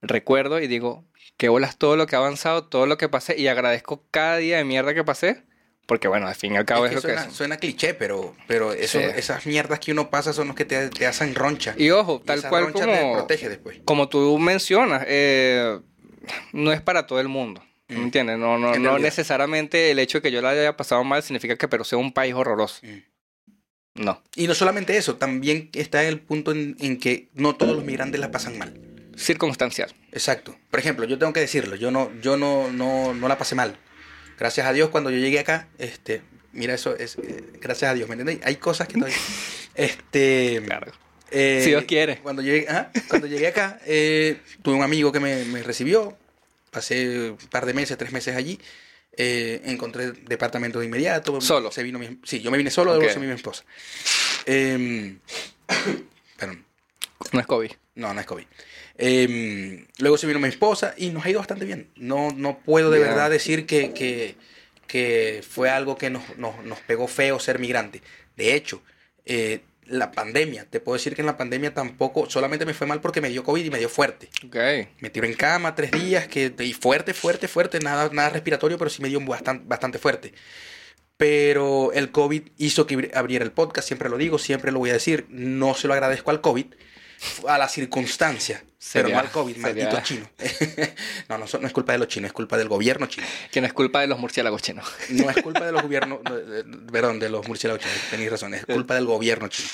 recuerdo y digo, que bolas todo lo que ha avanzado, todo lo que pasé, y agradezco cada día de mierda que pasé, porque bueno, al fin y al cabo es lo que es. Suena cliché, pero eso, sí. Esas mierdas que uno pasa son los que te hacen roncha. Y ojo, y tal esa cual roncha te protege después. Como tú mencionas, no es para todo el mundo, ¿me entiendes? No necesariamente el hecho de que yo la haya pasado mal significa que Perú sea un país horroroso. No. Y no solamente eso, también está el punto en que no todos los migrantes la pasan mal. Circunstancial. Exacto. Por ejemplo, yo tengo que decirlo, yo no la pasé mal. Gracias a Dios cuando yo llegué acá, mira eso es gracias a Dios, ¿me entiendes? Hay cosas que no hay. Claro. Si Dios quiere. Cuando llegué acá, tuve un amigo que me recibió. Pasé un par de meses, 3 meses allí. Encontré departamento de inmediato. ¿Solo? Sí, yo me vine solo, luego se vino mi esposa. Perdón. No es COVID. No es COVID. Luego se vino mi esposa y nos ha ido bastante bien. No puedo de verdad decir que fue algo que nos pegó feo ser migrante. De hecho, la pandemia, te puedo decir que en la pandemia tampoco, solamente me fue mal porque me dio COVID y me dio fuerte. Okay. Me tiró en cama 3 días y fuerte, nada respiratorio, pero sí me dio bastante fuerte. Pero el COVID hizo que abriera el podcast, siempre lo digo, siempre lo voy a decir, no se lo agradezco al COVID, a la circunstancia, pero no al COVID, maldito chino. No es culpa de los chinos, es culpa del gobierno chino. Que no es culpa de los murciélagos chinos. No es culpa de los gobiernos, perdón, de los murciélagos chinos, tenéis razón, es culpa del gobierno chino.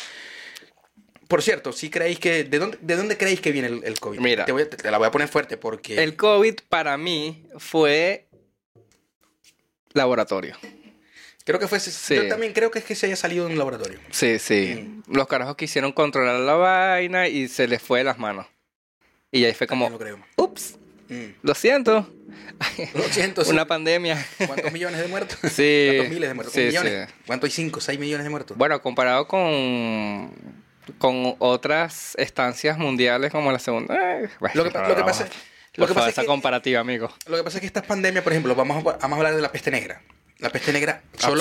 Por cierto, si creéis que... ¿De dónde creéis que viene el COVID? Mira, te la voy a poner fuerte porque... El COVID para mí fue laboratorio. Creo que fue... Sí. Yo también creo que es que se haya salido de un laboratorio. Sí, sí. Los carajos quisieron controlar la vaina y se les fue de las manos. Y ahí fue como... ¡Ups! Lo siento. Lo siento. Una pandemia. ¿Cuántos millones de muertos? Sí. ¿Cuántos miles de muertos? Sí, ¿millones? Sí. ¿Cuántos hay? 5, 6 millones de muertos. Bueno, comparado con otras estancias mundiales como la segunda... Lo que pasa es esa comparativa, amigo. Lo que pasa es que estas pandemias, por ejemplo, vamos a hablar de la peste negra. La peste negra, ni tan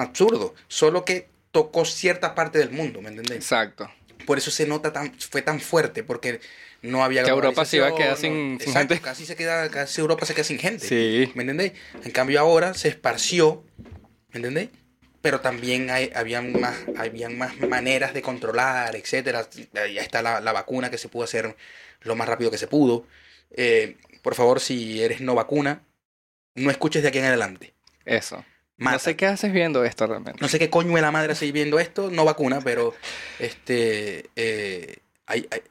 absurdo, solo que tocó cierta parte del mundo, ¿me entendés? Exacto. Por eso se nota fue tan fuerte, porque no había... Que Europa se iba a quedar sin gente. Casi Europa se queda sin gente, sí. ¿Me entendés? En cambio ahora se esparció, ¿me entendés? Pero también habían más maneras de controlar, etcétera. Ya está la vacuna que se pudo hacer lo más rápido que se pudo. Por favor, si eres no vacuna... No escuches de aquí en adelante. Eso. Mata. No sé qué haces viendo esto realmente. No sé qué coño de la madre haces viendo esto. No vacuna, pero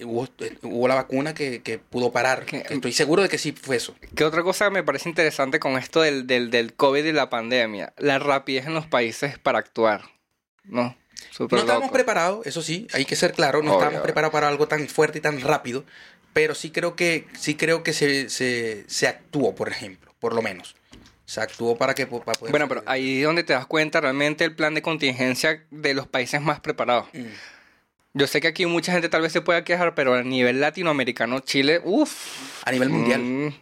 hubo la vacuna que pudo parar. Estoy seguro de que sí fue eso. ¿Qué otra cosa me parece interesante con esto del COVID y la pandemia? La rapidez en los países para actuar, ¿no? Super no estábamos preparados, eso sí. Hay que ser claro. No estábamos preparados para algo tan fuerte y tan rápido. Pero sí creo que se actuó, por ejemplo. Por lo menos. Se actuó para poder... Bueno, pero ahí es donde te das cuenta realmente el plan de contingencia de los países más preparados. Yo sé que aquí mucha gente tal vez se pueda quejar, pero a nivel latinoamericano, Chile... A nivel mundial.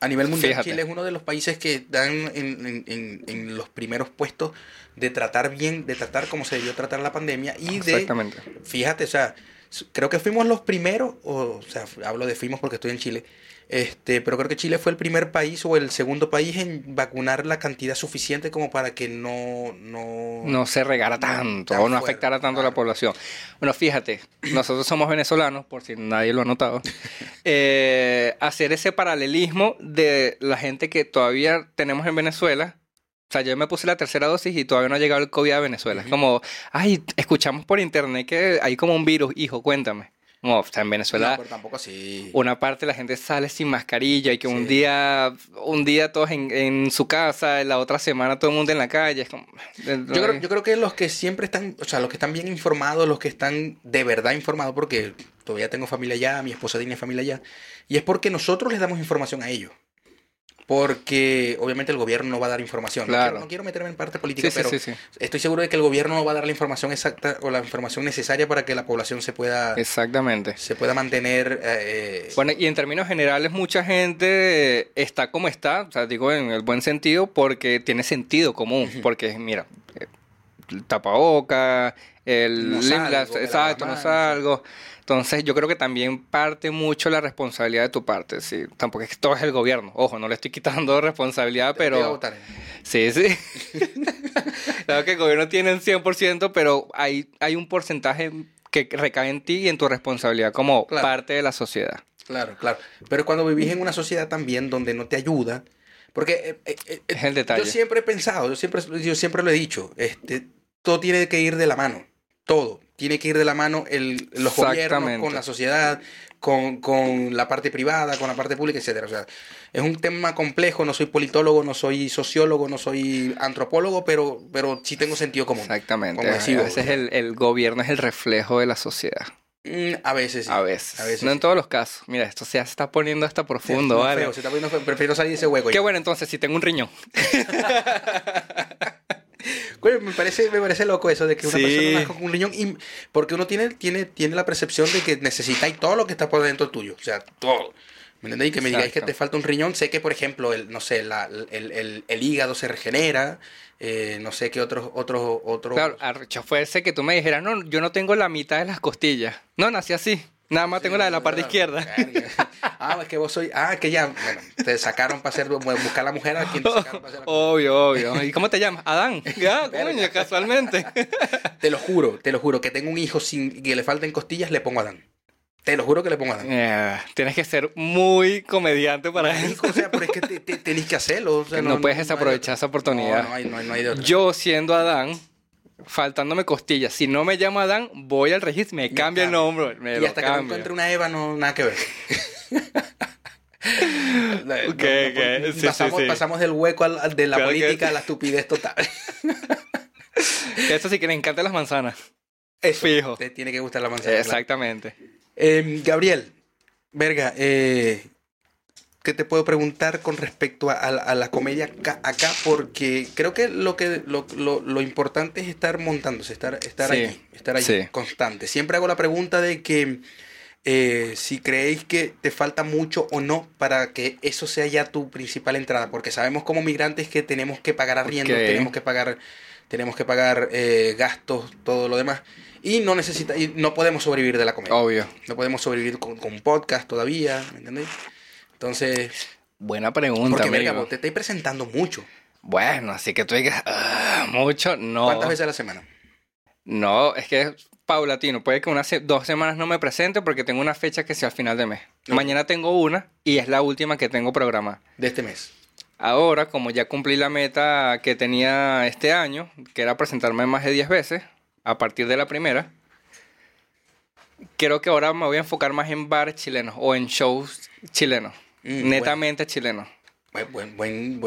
A nivel mundial, fíjate. Chile es uno de los países que dan en los primeros puestos de tratar bien, de tratar como se debió tratar la pandemia y exactamente. Fíjate, o sea... Creo que fuimos los primeros, o sea, hablo de fuimos porque estoy en Chile, pero creo que Chile fue el primer país o el segundo país en vacunar la cantidad suficiente como para que no se regara tanto o no afectara tanto a la población. Bueno, fíjate, nosotros somos venezolanos, por si nadie lo ha notado, hacer ese paralelismo de la gente que todavía tenemos en Venezuela. O sea, yo me puse la 3ª dosis y todavía no ha llegado el COVID a Venezuela. Es como, escuchamos por internet que hay como un virus, hijo, cuéntame. No, o sea, en Venezuela, no, tampoco así. Una parte de la gente sale sin mascarilla y que un día todos en su casa, en la otra semana todo el mundo en la calle. Es como, yo creo que los que siempre están, o sea, los que están bien informados, los que están de verdad informados, porque todavía tengo familia allá, mi esposa tiene familia allá, y es porque nosotros les damos información a ellos. Porque obviamente el gobierno no va a dar información. Claro. No quiero meterme en parte política, pero estoy seguro de que el gobierno no va a dar la información exacta o la información necesaria para que la población se pueda... Exactamente. Se pueda mantener... Bueno, y en términos generales mucha gente está como está, o sea, digo en el buen sentido, porque tiene sentido común. Uh-huh. Porque, mira, el tapabocas, no salgo. Entonces, yo creo que también parte mucho la responsabilidad de tu parte, sí. Tampoco es que todo es el gobierno. Ojo, no le estoy quitando responsabilidad, pero... Te voy a votar. Sí. Claro que el gobierno tiene un 100%, pero hay un porcentaje que recae en ti y en tu responsabilidad como parte de la sociedad. Claro. Pero cuando vivís en una sociedad también donde no te ayuda... Porque... es el detalle. Yo siempre he pensado, yo siempre lo he dicho, todo tiene que ir de la mano. Todo. Tiene que ir de la mano los gobiernos con la sociedad, con la parte privada, con la parte pública, etcétera. O sea, es un tema complejo. No soy politólogo, no soy sociólogo, no soy antropólogo, pero sí tengo sentido común. Exactamente. A veces el gobierno es el reflejo de la sociedad. A veces sí. A veces no en todos los casos. Mira, esto se está poniendo hasta profundo. Sí, ¿vale? Se está poniendo feo. Prefiero salir de ese hueco. Qué bueno, entonces, si tengo un riñón. Me parece loco eso de que una persona nazca con un riñón, porque uno tiene la percepción de que necesitáis todo lo que está por dentro tuyo, o sea, todo. ¿Me entendéis? Que me digáis que te falta un riñón. Sé que, por ejemplo, el hígado se regenera, no sé qué otros... Claro, arrecho fuese que tú me dijeras, no, yo no tengo la mitad de las costillas. No, nací así. Nada más tengo la de la parte izquierda. Carga. Es que vos sois... que ya... Bueno, te sacaron para buscar a la mujer, a quien te sacaron para hacer la mujer. Obvio. ¿Y cómo te llamas? Adán. Ya, coño, casualmente. Te lo juro, que tengo un hijo sin que le falten costillas, le pongo a Adán. Te lo juro que le pongo a Adán. Tienes que ser muy comediante para eso. O sea, pero es que tenés que hacerlo. O sea, no puedes desaprovechar esa oportunidad. No hay de otra. Yo siendo Adán... faltándome costillas. Si no me llamo Adán, voy al registro, me cambia el nombre. Y hasta que no encuentre una Eva, no, nada que ver. Sí, pasamos del hueco de la política a la estupidez total. Eso sí que le encantan las manzanas. Eso, fijo. Te tiene que gustar la manzana. Exactamente. Claro. Gabriel, verga, ¿qué te puedo preguntar con respecto a la comedia acá? Porque creo que lo importante es estar montándose, estar allí constante. Siempre hago la pregunta de que si creéis que te falta mucho o no para que eso sea ya tu principal entrada, porque sabemos como migrantes que tenemos que pagar arriendo, tenemos que pagar gastos, todo lo demás. Y no podemos sobrevivir de la comedia. Obvio. No podemos sobrevivir con podcast todavía, ¿me entendéis? Entonces... Buena pregunta, porque, amigo. Porque, te estáis presentando mucho. Bueno, así que tú digas... mucho, no. ¿Cuántas veces a la semana? No, es que es paulatino. Puede que dos semanas no me presente porque tengo una fecha que sea al final de mes. No. Mañana tengo una y es la última que tengo programada. De este mes. Ahora, como ya cumplí la meta que tenía este año, que era presentarme más de 10 veces, a partir de la primera, creo que ahora me voy a enfocar más en bares chilenos o en shows chilenos. Netamente chileno. Buen.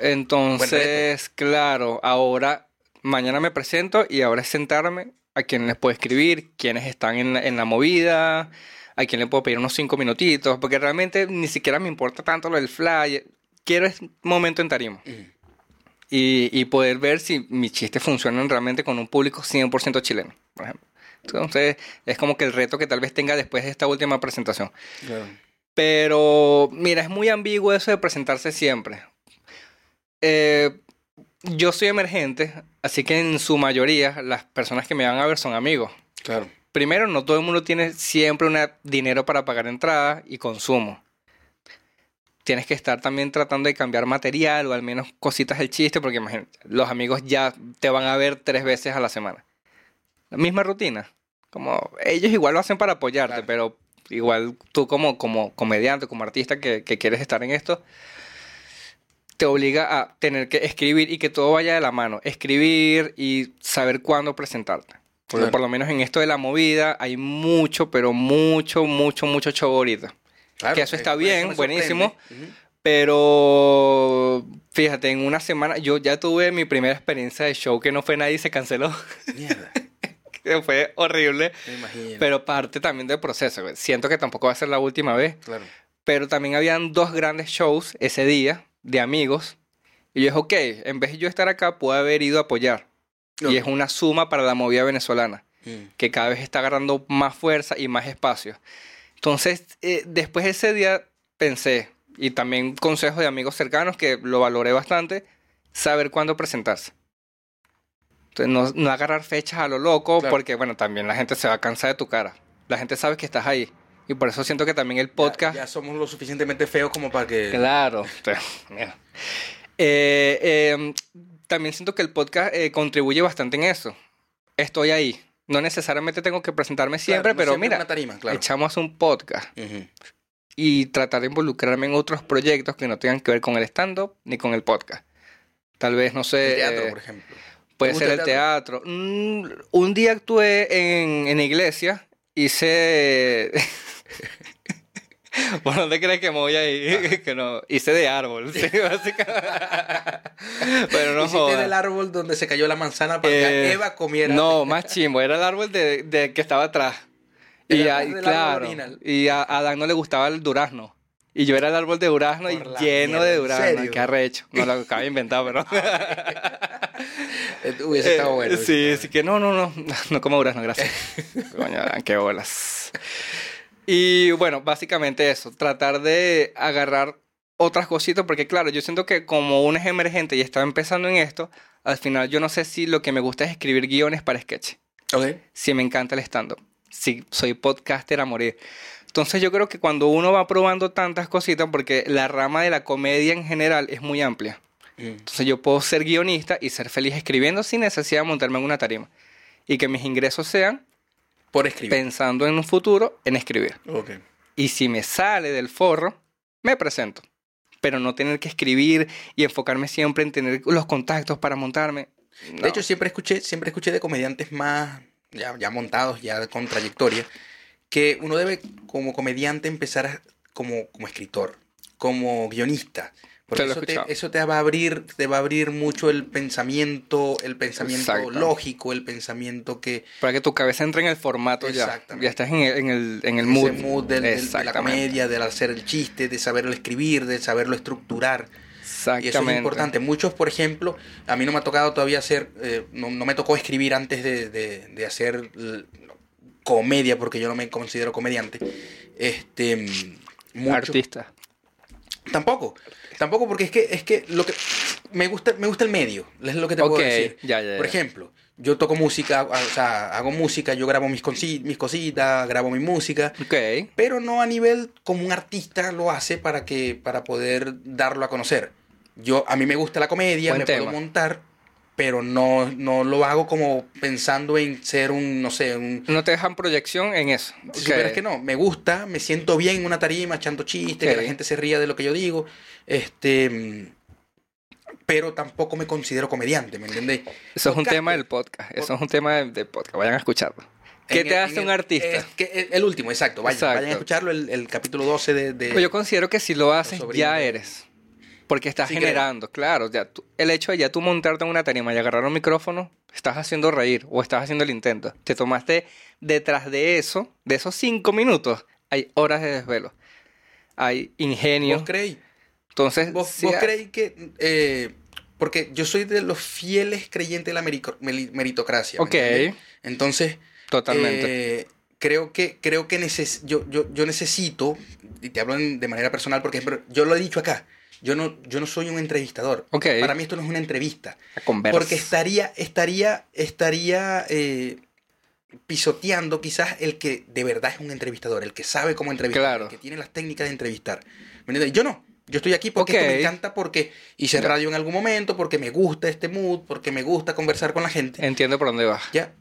Entonces, claro, ahora mañana me presento y ahora es sentarme a quién les puedo escribir, quiénes están en la movida, a quién le puedo pedir unos 5 minutitos, porque realmente ni siquiera me importa tanto lo del flyer. Quiero es momento en tarima. Y poder ver si mis chistes funcionan realmente con un público 100% chileno, por ejemplo. Entonces, es como que el reto que tal vez tenga después de esta última presentación. Claro. Pero, mira, es muy ambiguo eso de presentarse siempre. Yo soy emergente, así que en su mayoría las personas que me van a ver son amigos. Claro. Primero, no todo el mundo tiene siempre un dinero para pagar entrada y consumo. Tienes que estar también tratando de cambiar material o al menos cositas del chiste, porque imagínate, los amigos ya te van a ver 3 veces a la semana. La misma rutina. Como ellos igual lo hacen para apoyarte, claro. Pero... Igual tú como comediante, como artista que quieres estar en esto, te obliga a tener que escribir y que todo vaya de la mano. Escribir y saber cuándo presentarte. Porque claro. Por lo menos en esto de la movida hay mucho, pero mucho show ahorita. Claro, que eso está bien, buenísimo. Uh-huh. Pero fíjate, en una semana yo ya tuve mi primera experiencia de show que no fue nadie y se canceló. Mierda. que fue horrible. Me imagino. Pero parte también del proceso. Siento que tampoco va a ser la última vez. Claro. Pero también habían dos grandes shows ese día de amigos. Y yo dije, ok, en vez de yo estar acá, puedo haber ido a apoyar. Okay. Y es una suma para la movida venezolana, que cada vez está agarrando más fuerza y más espacio. Entonces, después de ese día pensé, y también consejos de amigos cercanos que lo valoré bastante, saber cuándo presentarse. Entonces, no agarrar fechas a lo loco, claro, porque, bueno, también la gente se va a cansar de tu cara. La gente sabe que estás ahí. Y por eso siento que también el podcast... Ya somos lo suficientemente feos como para que... Claro. Mira. También siento que el podcast contribuye bastante en eso. Estoy ahí. No necesariamente tengo que presentarme siempre, claro, no pero siempre mira, una tarima, claro, echamos un podcast. Uh-huh. Y tratar de involucrarme en otros proyectos que no tengan que ver con el stand-up ni con el podcast. Tal vez, no sé... El teatro, por ejemplo. Puede ser el teatro. Un día actué en iglesia, hice... ¿Por dónde crees que me voy ahí? Que no, hice de árbol, sí, básicamente. Pero no jodas. ¿Hiciste del árbol donde se cayó la manzana para que Eva comiera? No, más chimbo. Era el árbol de que estaba atrás. Y claro, y a Adán no le gustaba el durazno. Y yo era el árbol de durazno por y lleno mierda, de durazno. Qué arrecho. No lo acabo de inventar, pero... Hubiese estado bueno. Sí, sí que no como durazno, gracias. Coño, Adán, qué bolas. Y bueno, básicamente eso, tratar de agarrar otras cositas, porque claro, yo siento que como uno es emergente y estaba empezando en esto, al final yo no sé si lo que me gusta es escribir guiones para sketch. Okay. Si me encanta el stand-up, si soy podcaster a morir. Entonces yo creo que cuando uno va probando tantas cositas, porque la rama de la comedia en general es muy amplia. Entonces yo puedo ser guionista y ser feliz escribiendo sin necesidad de montarme en una tarima. Y que mis ingresos sean... Por escribir. Pensando en un futuro, en escribir. Okay. Y si me sale del forro, me presento. Pero no tener que escribir y enfocarme siempre en tener los contactos para montarme. No. De hecho, siempre escuché de comediantes más ya montados, ya con trayectoria, que uno debe como comediante empezar como escritor, como guionista. Porque eso te va a abrir, mucho el pensamiento lógico, el pensamiento que... Para que tu cabeza entre en el formato ya. Ya estás en el mood. Ese mood de la comedia, de hacer el chiste, de saberlo escribir, de saberlo estructurar. Exactamente. Y eso es importante. Muchos, por ejemplo, a mí no me ha tocado todavía hacer... no me tocó escribir antes de hacer comedia, porque yo no me considero comediante. Artista. Tampoco porque es que lo que me gusta el medio, es lo que te puedo decir. Ya. Por ejemplo, yo toco música, o sea, hago música, yo grabo mis cositas, grabo mi música. Okay. Pero no a nivel como un artista lo hace para poder darlo a conocer. A mí me gusta la comedia, puedo montar, pero no lo hago como pensando en ser un... No te dejan proyección en eso. Sí, okay. Pero es que no, me gusta, me siento bien en una tarima, echando chistes, okay, que la gente se ría de lo que yo digo, pero tampoco me considero comediante, ¿me entiendes? Eso es un tema del podcast, vayan a escucharlo. ¿Qué te hace un artista? El último, exacto, vayan a escucharlo, el capítulo 12 de... Yo considero que si lo haces, ya eres... Porque estás generando, claro. Ya el hecho de ya tú montarte en una tarima y agarrar un micrófono, estás haciendo reír o estás haciendo el intento. Te tomaste detrás de eso, de esos 5 minutos, hay horas de desvelo. Hay ingenio. ¿Vos creéis? Entonces... ¿Vos creéis que...? Porque yo soy de los fieles creyentes de la meritocracia. Ok. Entonces... Totalmente. Creo que yo necesito, y te hablo de manera personal porque yo lo he dicho acá, yo no soy un entrevistador. Okay. Para mí esto no es una entrevista. Porque estaría pisoteando quizás el que de verdad es un entrevistador, el que sabe cómo entrevistar, claro, el que tiene las técnicas de entrevistar. ¿Me entiendes? Yo no. Yo estoy aquí porque esto me encanta, porque hice radio en algún momento, porque me gusta este mood, porque me gusta conversar con la gente. Entiendo por dónde vas. Ya.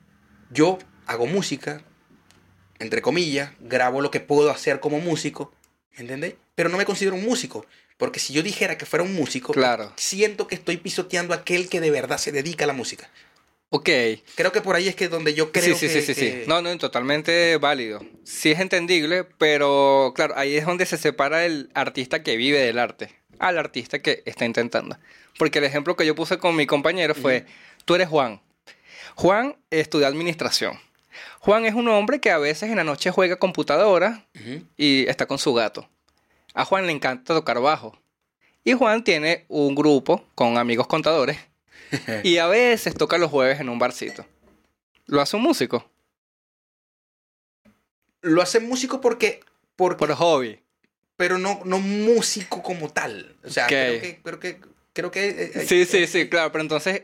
Yo hago música, entre comillas, grabo lo que puedo hacer como músico, ¿me entiendes? Pero no me considero un músico. Porque si yo dijera que fuera un músico, claro, siento que estoy pisoteando a aquel que de verdad se dedica a la música. Ok. Creo que por ahí es que donde yo creo Sí. No, totalmente válido. Sí es entendible, pero claro, ahí es donde se separa el artista que vive del arte al artista que está intentando. Porque el ejemplo que yo puse con mi compañero fue, tú eres Juan. Juan estudió administración. Juan es un hombre que a veces en la noche juega computadora y está con su gato. A Juan le encanta tocar bajo. Y Juan tiene un grupo con amigos contadores y a veces toca los jueves en un barcito. ¿Lo hace un músico? Lo hace músico porque por hobby. Pero no músico como tal. O sea, okay. Creo que sí, claro. Pero entonces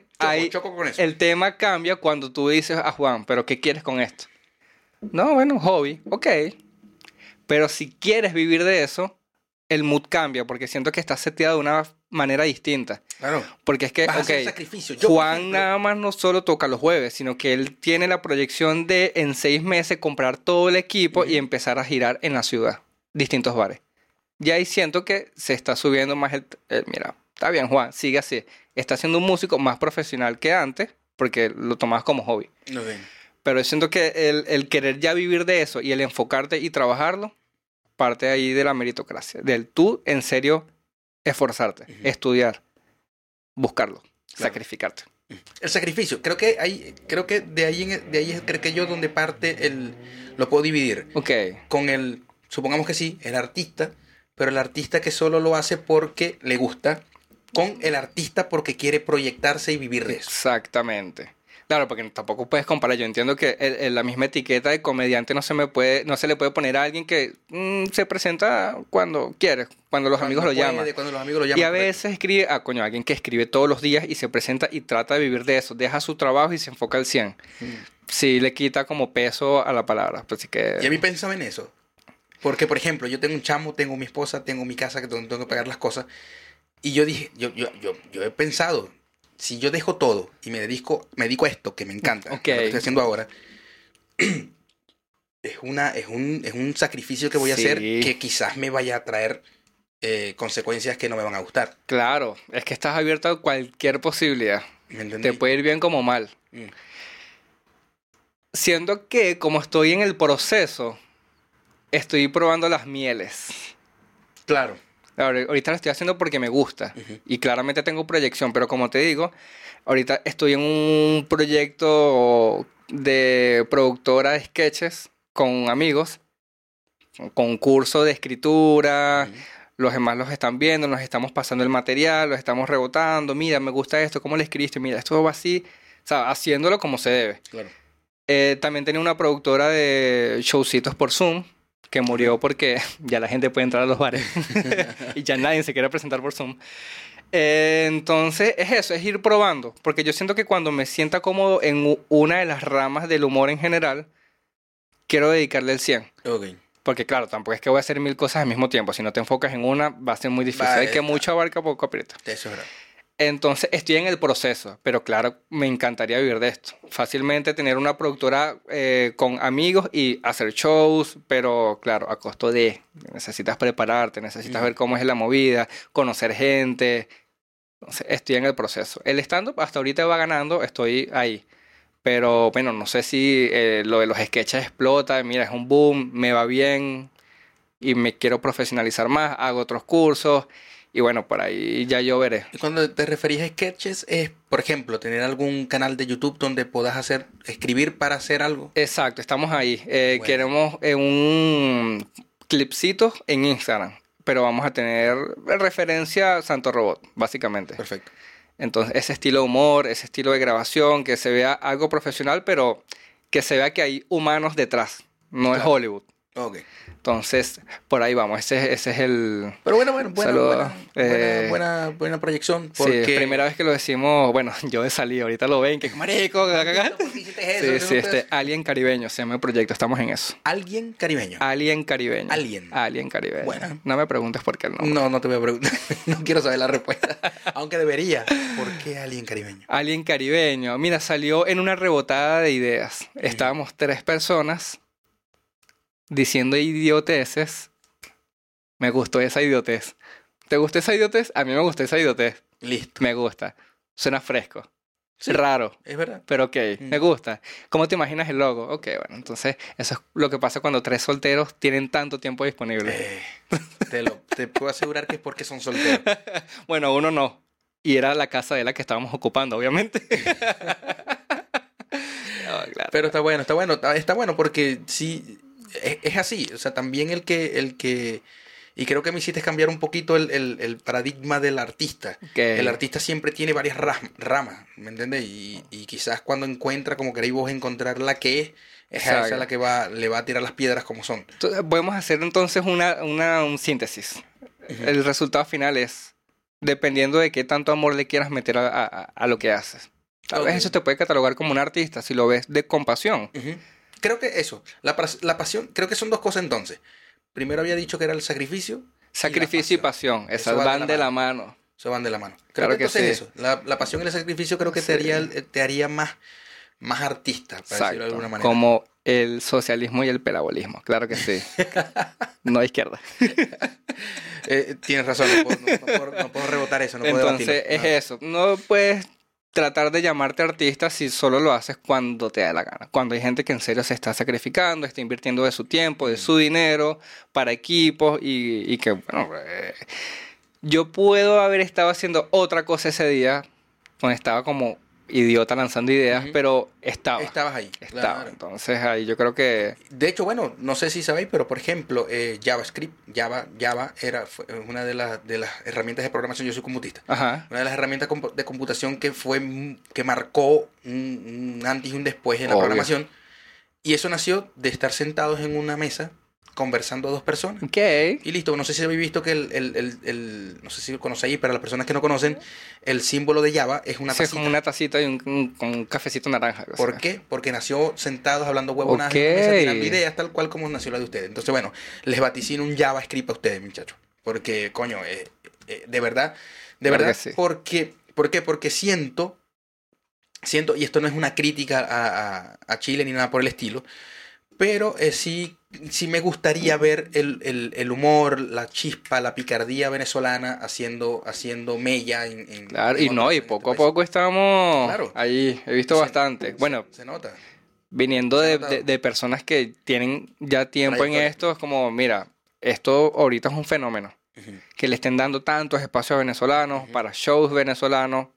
choco con eso. El tema cambia cuando tú dices a Juan, ¿pero qué quieres con esto? No, bueno, hobby, ok. Pero si quieres vivir de eso, el mood cambia, porque siento que está seteado de una manera distinta. Claro. Porque es que, vas a hacer sacrificio. Juan nada más no solo toca los jueves, sino que él tiene la proyección de en 6 meses comprar todo el equipo y empezar a girar en la ciudad, distintos bares. Y ahí siento que se está subiendo más mira, está bien, Juan, sigue así. Está siendo un músico más profesional que antes, porque lo tomabas como hobby. Lo ven. Pero siento que el querer ya vivir de eso y el enfocarte y trabajarlo, parte ahí de la meritocracia. Del tú, en serio, esforzarte, estudiar, buscarlo, claro, sacrificarte. El sacrificio. Creo que de ahí es donde parte lo puedo dividir. Ok. Con supongamos que sí, el artista, pero el artista que solo lo hace porque le gusta, con el artista porque quiere proyectarse y vivir de eso. Exactamente. Claro, porque tampoco puedes comparar. Yo entiendo que la misma etiqueta de comediante no se le puede poner a alguien que se presenta cuando quiere, cuando los amigos lo llaman. Y a veces escribe, alguien que escribe todos los días y se presenta y trata de vivir de eso, deja su trabajo y se enfoca al 100%. Sí, le quita como peso a la palabra. Así que... Y a mí pensaba en eso. Porque, por ejemplo, yo tengo un chamo, tengo mi esposa, tengo mi casa, que tengo que pagar las cosas. Y yo dije, yo he pensado... Si yo dejo todo y me dedico a esto, que me encanta, lo que estoy haciendo ahora, es un sacrificio que voy a hacer que quizás me vaya a traer consecuencias que no me van a gustar. Claro, es que estás abierto a cualquier posibilidad. Te puede ir bien como mal. Siendo que, como estoy en el proceso, estoy probando las mieles. Claro. Ahorita lo estoy haciendo porque me gusta y claramente tengo proyección, pero como te digo, ahorita estoy en un proyecto de productora de sketches con amigos, con curso de escritura, los demás los están viendo, nos estamos pasando el material, los estamos rebotando, mira, me gusta esto, ¿cómo le escribiste? Mira, esto va así, o sea, haciéndolo como se debe. Claro. También tenía una productora de showcitos por Zoom, que murió porque ya la gente puede entrar a los bares y ya nadie se quiere presentar por Zoom. Entonces es eso, es ir probando, porque yo siento que cuando me sienta cómodo en una de las ramas del humor en general, quiero dedicarle el 100%. Okay. Porque claro, tampoco es que voy a hacer 1000 cosas al mismo tiempo, si no te enfocas en una va a ser muy difícil, hay que mucho abarca, poco aprieta. Eso es verdad. Entonces estoy en el proceso, pero claro, me encantaría vivir de esto. Fácilmente tener una productora con amigos y hacer shows, pero claro, a costo de... Necesitas prepararte, necesitas ver cómo es la movida, conocer gente. Entonces estoy en el proceso. El stand-up hasta ahorita va ganando, estoy ahí. Pero bueno, no sé si lo de los sketches explota, mira, es un boom, me va bien y me quiero profesionalizar más, hago otros cursos... Y bueno, por ahí ya yo veré. Y cuando te referís a sketches, es, por ejemplo, tener algún canal de YouTube donde puedas escribir para hacer algo. Exacto, estamos ahí. Bueno. Queremos un clipcito en Instagram, pero vamos a tener referencia a Santo Robot, básicamente. Perfecto. Entonces, ese estilo de humor, ese estilo de grabación, que se vea algo profesional, pero que se vea que hay humanos detrás, no claro. Es Hollywood. Ok. Entonces, por ahí vamos. Ese es el... Pero buena proyección. Porque... Sí, primera vez que lo decimos... Bueno, yo de salida, ahorita lo ven, que marico, Alien Caribeño se llama el proyecto, estamos en eso. Alien Caribeño. Bueno. No me preguntes por qué el nombre. No te voy a preguntar. No quiero saber la respuesta. Aunque debería. ¿Por qué Alien Caribeño? Alien Caribeño. Mira, salió en una rebotada de ideas. Estábamos 3 personas... diciendo idioteces. Me gustó esa idiotez. ¿Te gustó esa idiotez? A mí me gustó esa idiotez. Listo. Me gusta. Suena fresco. Sí, raro. Es verdad. Pero ok, me gusta. ¿Cómo te imaginas el logo? Ok, bueno, entonces eso es lo que pasa cuando 3 solteros tienen tanto tiempo disponible. Te puedo asegurar que es porque son solteros. Bueno, uno no. Y era la casa de la que estábamos ocupando, obviamente. claro. Pero está bueno porque sí, es así. O sea, también el que y creo que me hiciste cambiar un poquito el paradigma del artista. Okay. El artista siempre tiene varias ramas, ¿me entiendes? Y quizás cuando encuentra, como queréis vos, encontrar la que es esa la que le va a tirar las piedras como son. Entonces, podemos hacer entonces un síntesis. Uh-huh. El resultado final es, dependiendo de qué tanto amor le quieras meter a lo que haces. Tal vez eso te puede catalogar como un artista, si lo ves de compasión. Uh-huh. Creo que eso, la pasión, creo que son dos cosas entonces. Primero había dicho que era el sacrificio. Sacrificio y pasión. Esas van de la mano. Eso van de la mano. Creo que entonces sí. Eso. La pasión y el sacrificio creo que sí. te haría más artista, para decirlo de alguna manera. Como el socialismo y el pelabolismo. Claro que sí. No izquierda. Tienes razón. No puedo rebotar eso. No entonces puedo debatirlo. Eso. No puedes tratar de llamarte artista si solo lo haces cuando te da la gana. Cuando hay gente que en serio se está sacrificando, está invirtiendo de su tiempo, de su dinero, para equipos y que, bueno, yo puedo haber estado haciendo otra cosa ese día, donde estaba como idiota lanzando ideas, uh-huh. Pero estabas ahí. Claro. Entonces ahí yo creo que... De hecho, bueno, no sé si sabéis, pero por ejemplo, JavaScript, Java fue una de las herramientas de programación. Yo soy computista. Ajá. Una de las herramientas de computación que marcó un antes y un después en la programación. Y eso nació de estar sentados en una mesa conversando a dos personas. Okay. Y listo. No sé si habéis visto que el no sé si lo conocéis, pero las personas que no conocen, el símbolo de Java es una tacita. Es como una tacita y un cafecito naranja. ¿Por qué? Porque nació sentados hablando huevonadas. Okay. Y tirando ideas tal cual como nació la de ustedes. Entonces, bueno, les vaticino un JavaScript a ustedes, muchachos. Porque, coño, de verdad, sí. ¿Por qué? Porque siento, y esto no es una crítica a Chile ni nada por el estilo, pero sí me gustaría ver el humor, la chispa, la picardía venezolana haciendo mella. Claro, y poco a poco estamos ahí. He visto bastante. Bueno, se nota. Viniendo de personas que tienen ya tiempo en esto, es como, mira, esto ahorita es un fenómeno. Uh-huh. Que le estén dando tantos espacios venezolanos, uh-huh. Para shows venezolanos,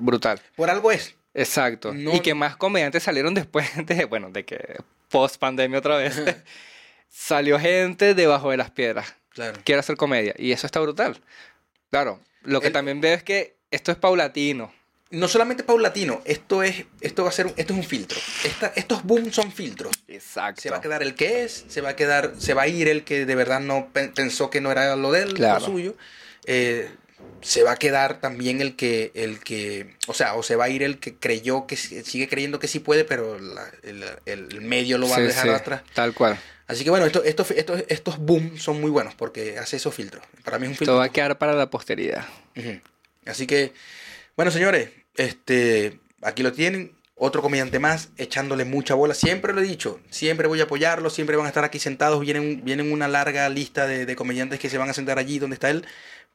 brutal. Por algo es. Exacto. No, y que más comediantes salieron después de que post pandemia otra vez. Salió gente debajo de las piedras. Claro. Quiere hacer comedia. Y eso está brutal. Claro. Lo que también veo es que esto es paulatino. No solamente paulatino. Esto es un filtro. Estos booms son filtros. Exacto. Se va a quedar el que es. Se va a ir el que de verdad no pensó que no era lo de él, claro. Lo suyo. Se va a quedar también el que, o sea, o se va a ir el que creyó que sigue creyendo que sí puede, pero el medio lo va a dejar atrás. Tal cual. Así que bueno, estos boom son muy buenos porque hace esos filtros. Para mí es un filtro. Todo va a quedar para la posteridad. Uh-huh. Así que, bueno, señores, aquí lo tienen. Otro comediante más, echándole mucha bola. Siempre lo he dicho, siempre voy a apoyarlo, siempre van a estar aquí sentados. Vienen una larga lista de comediantes que se van a sentar allí donde está él.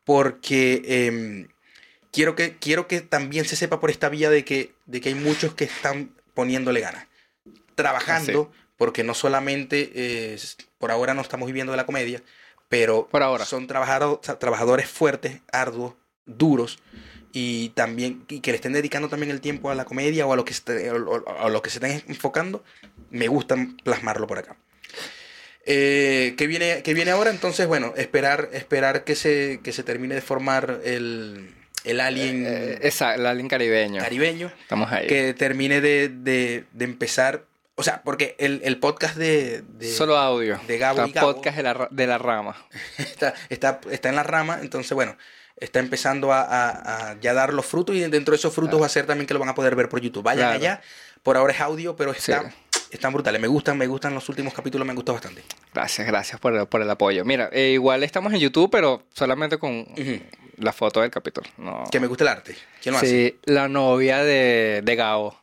Porque quiero que también se sepa por esta vía de que hay muchos que están poniéndole ganas. Trabajando, sí. Porque no solamente, por ahora no estamos viviendo de la comedia, pero por ahora. Son trabajadores fuertes, arduos, duros, y también y que le estén dedicando también el tiempo a la comedia o a lo que se estén enfocando. Me gusta plasmarlo por acá. ¿Qué viene ahora? Entonces, bueno, esperar que se termine de formar el Alien... el Alien Caribeño. Estamos ahí. Que termine de empezar... O sea, porque el podcast de solo audio. De Gabo y Gabo. El podcast de la rama. Está en la rama, entonces, bueno... Está empezando a ya dar los frutos y dentro de esos frutos va a ser también que lo van a poder ver por YouTube. Vayan allá. Por ahora es audio, pero están brutales. Me gustan los últimos capítulos, me han gustado bastante. Gracias por el apoyo. Mira, igual estamos en YouTube, pero solamente con la foto del capítulo. No. Que me gusta el arte. ¿Quién lo hace? Sí, la novia de Gabo.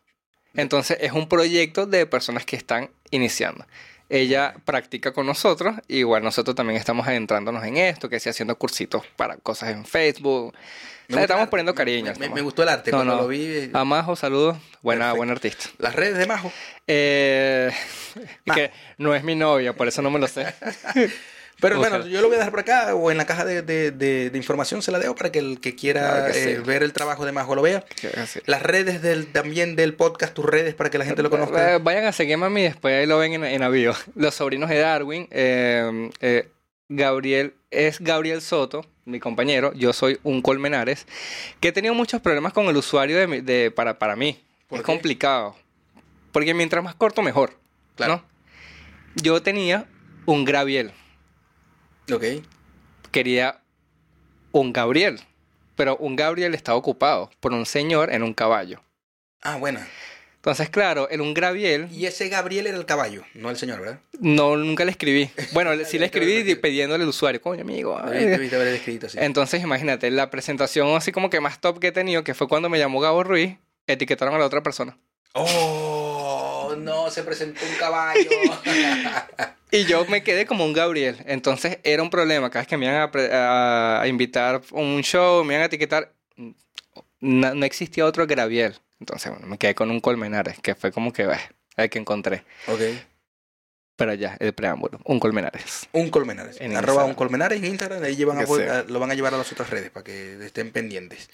Entonces es un proyecto de personas que están iniciando. Ella practica con nosotros, igual nosotros también estamos adentrándonos en esto, que sí, haciendo cursitos para cosas en Facebook. Le estamos poniendo cariño. Me gustó el arte cuando lo vi. A Majo, saludos. Buena artista. ¿Las redes de Majo? Majo. Que no es mi novia, por eso no me lo sé. Pero bueno, yo lo voy a dejar por acá o en la caja de información se la dejo para que el que quiera ver el trabajo de Majo lo vea. Las redes del podcast, tus redes para que la gente lo conozca. Vayan a seguir, mami, y después ahí lo ven en avión. Los Sobrinos de Darwin. Gabriel Soto, mi compañero. Yo soy un Colmenares que he tenido muchos problemas con el usuario para mí. Es complicado. Porque mientras más corto, mejor. Claro. ¿No? Yo tenía un Gabriel. Ok. Quería un Gabriel. Pero un Gabriel estaba ocupado por un señor en un caballo. Ah, bueno. Entonces, claro, en un Gabriel... Y ese Gabriel era el caballo, no el señor, ¿verdad? No, nunca le escribí. Bueno, sí le escribí pidiéndole al usuario. Coño, amigo. Debiste haber escrito así. Entonces, imagínate, la presentación así como que más top que he tenido, que fue cuando me llamó Gabo Ruiz, etiquetaron a la otra persona. ¡Oh! No, se presentó un caballo. Y yo me quedé como un Gabriel. Entonces era un problema. Cada vez que me iban a invitar a un show, me iban a etiquetar, no existía otro Gabriel. Entonces, bueno, me quedé con un Colmenares, que fue como que, el que encontré. Ok. Pero ya, el preámbulo. Un Colmenares. Un Colmenares. @ un Colmenares en Instagram. Ahí lo van a llevar a las otras redes para que estén pendientes.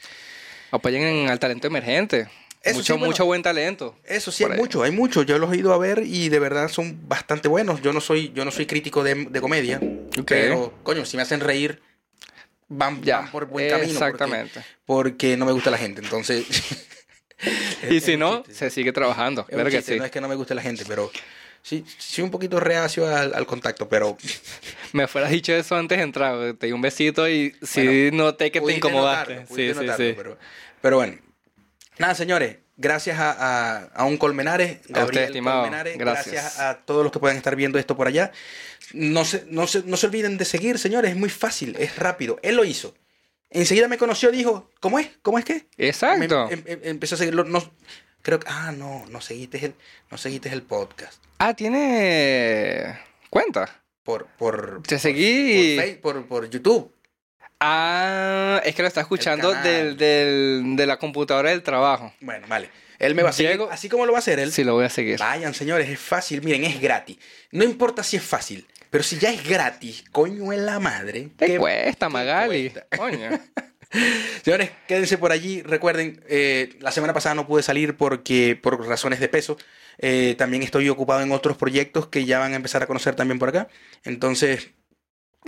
Apoyen al talento emergente. Eso mucho buen talento. Eso sí, hay mucho. Yo los he ido a ver y de verdad son bastante buenos. Yo no soy crítico de comedia, pero coño, si me hacen reír, van por buen camino. Exactamente. Porque no me gusta la gente, entonces. Y si no, chiste. Se sigue trabajando. Claro que sí. No es que no me guste la gente, pero sí un poquito reacio al contacto, pero... Me fueras dicho eso antes de entrar. Te di un besito y noté que te incomodaste. Notarlo, pero bueno. Nada, señores, gracias a un Colmenares, Gabriel, a usted, estimado. Colmenares, gracias a todos los que puedan estar viendo esto por allá. No se olviden de seguir, señores, es muy fácil, es rápido. Él lo hizo. Enseguida me conoció, dijo, ¿cómo es? ¿Cómo es qué? Exacto. Empezó a seguirlo. Creo que, no seguiste el podcast. Ah, tiene cuenta. Por YouTube. Ah, es que lo está escuchando de la computadora del trabajo. Bueno, vale. Él me va a seguir, así como lo va a hacer él. Sí, lo voy a seguir. Vayan, señores, es fácil. Miren, es gratis. No importa si es fácil, pero si ya es gratis, coño en la madre. Te cuesta, Magali. Coño. Señores, quédense por allí. Recuerden, la semana pasada no pude salir por razones de peso. También estoy ocupado en otros proyectos que ya van a empezar a conocer también por acá. Entonces...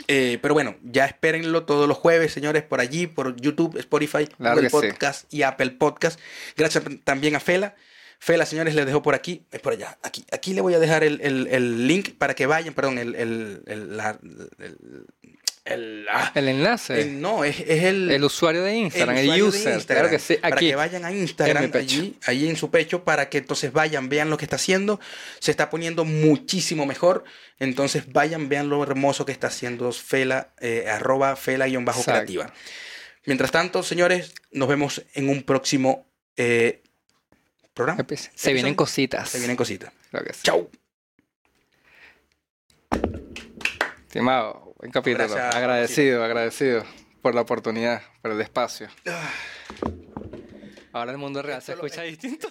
pero bueno, ya espérenlo todos los jueves, señores, por allí, por YouTube, Spotify, Google Podcast y Apple Podcast. Gracias también a Fela. Fela, señores, les dejo por aquí, es por allá, aquí le voy a dejar el link para que vayan, perdón, el enlace. Es el usuario de Instagram, el user. Instagram, claro que sí. Aquí, para que vayan a Instagram, allí en su pecho, para que entonces vayan, vean lo que está haciendo. Se está poniendo muchísimo mejor. Entonces vayan, vean lo hermoso que está haciendo Fela, @Fela_creativa. Mientras tanto, señores, nos vemos en un próximo programa. Se vienen cositas. Claro que sí. Chau. Estimado. Un capítulo. Gracias, agradecido por la oportunidad, por el espacio. Ahora el mundo real se escucha distinto.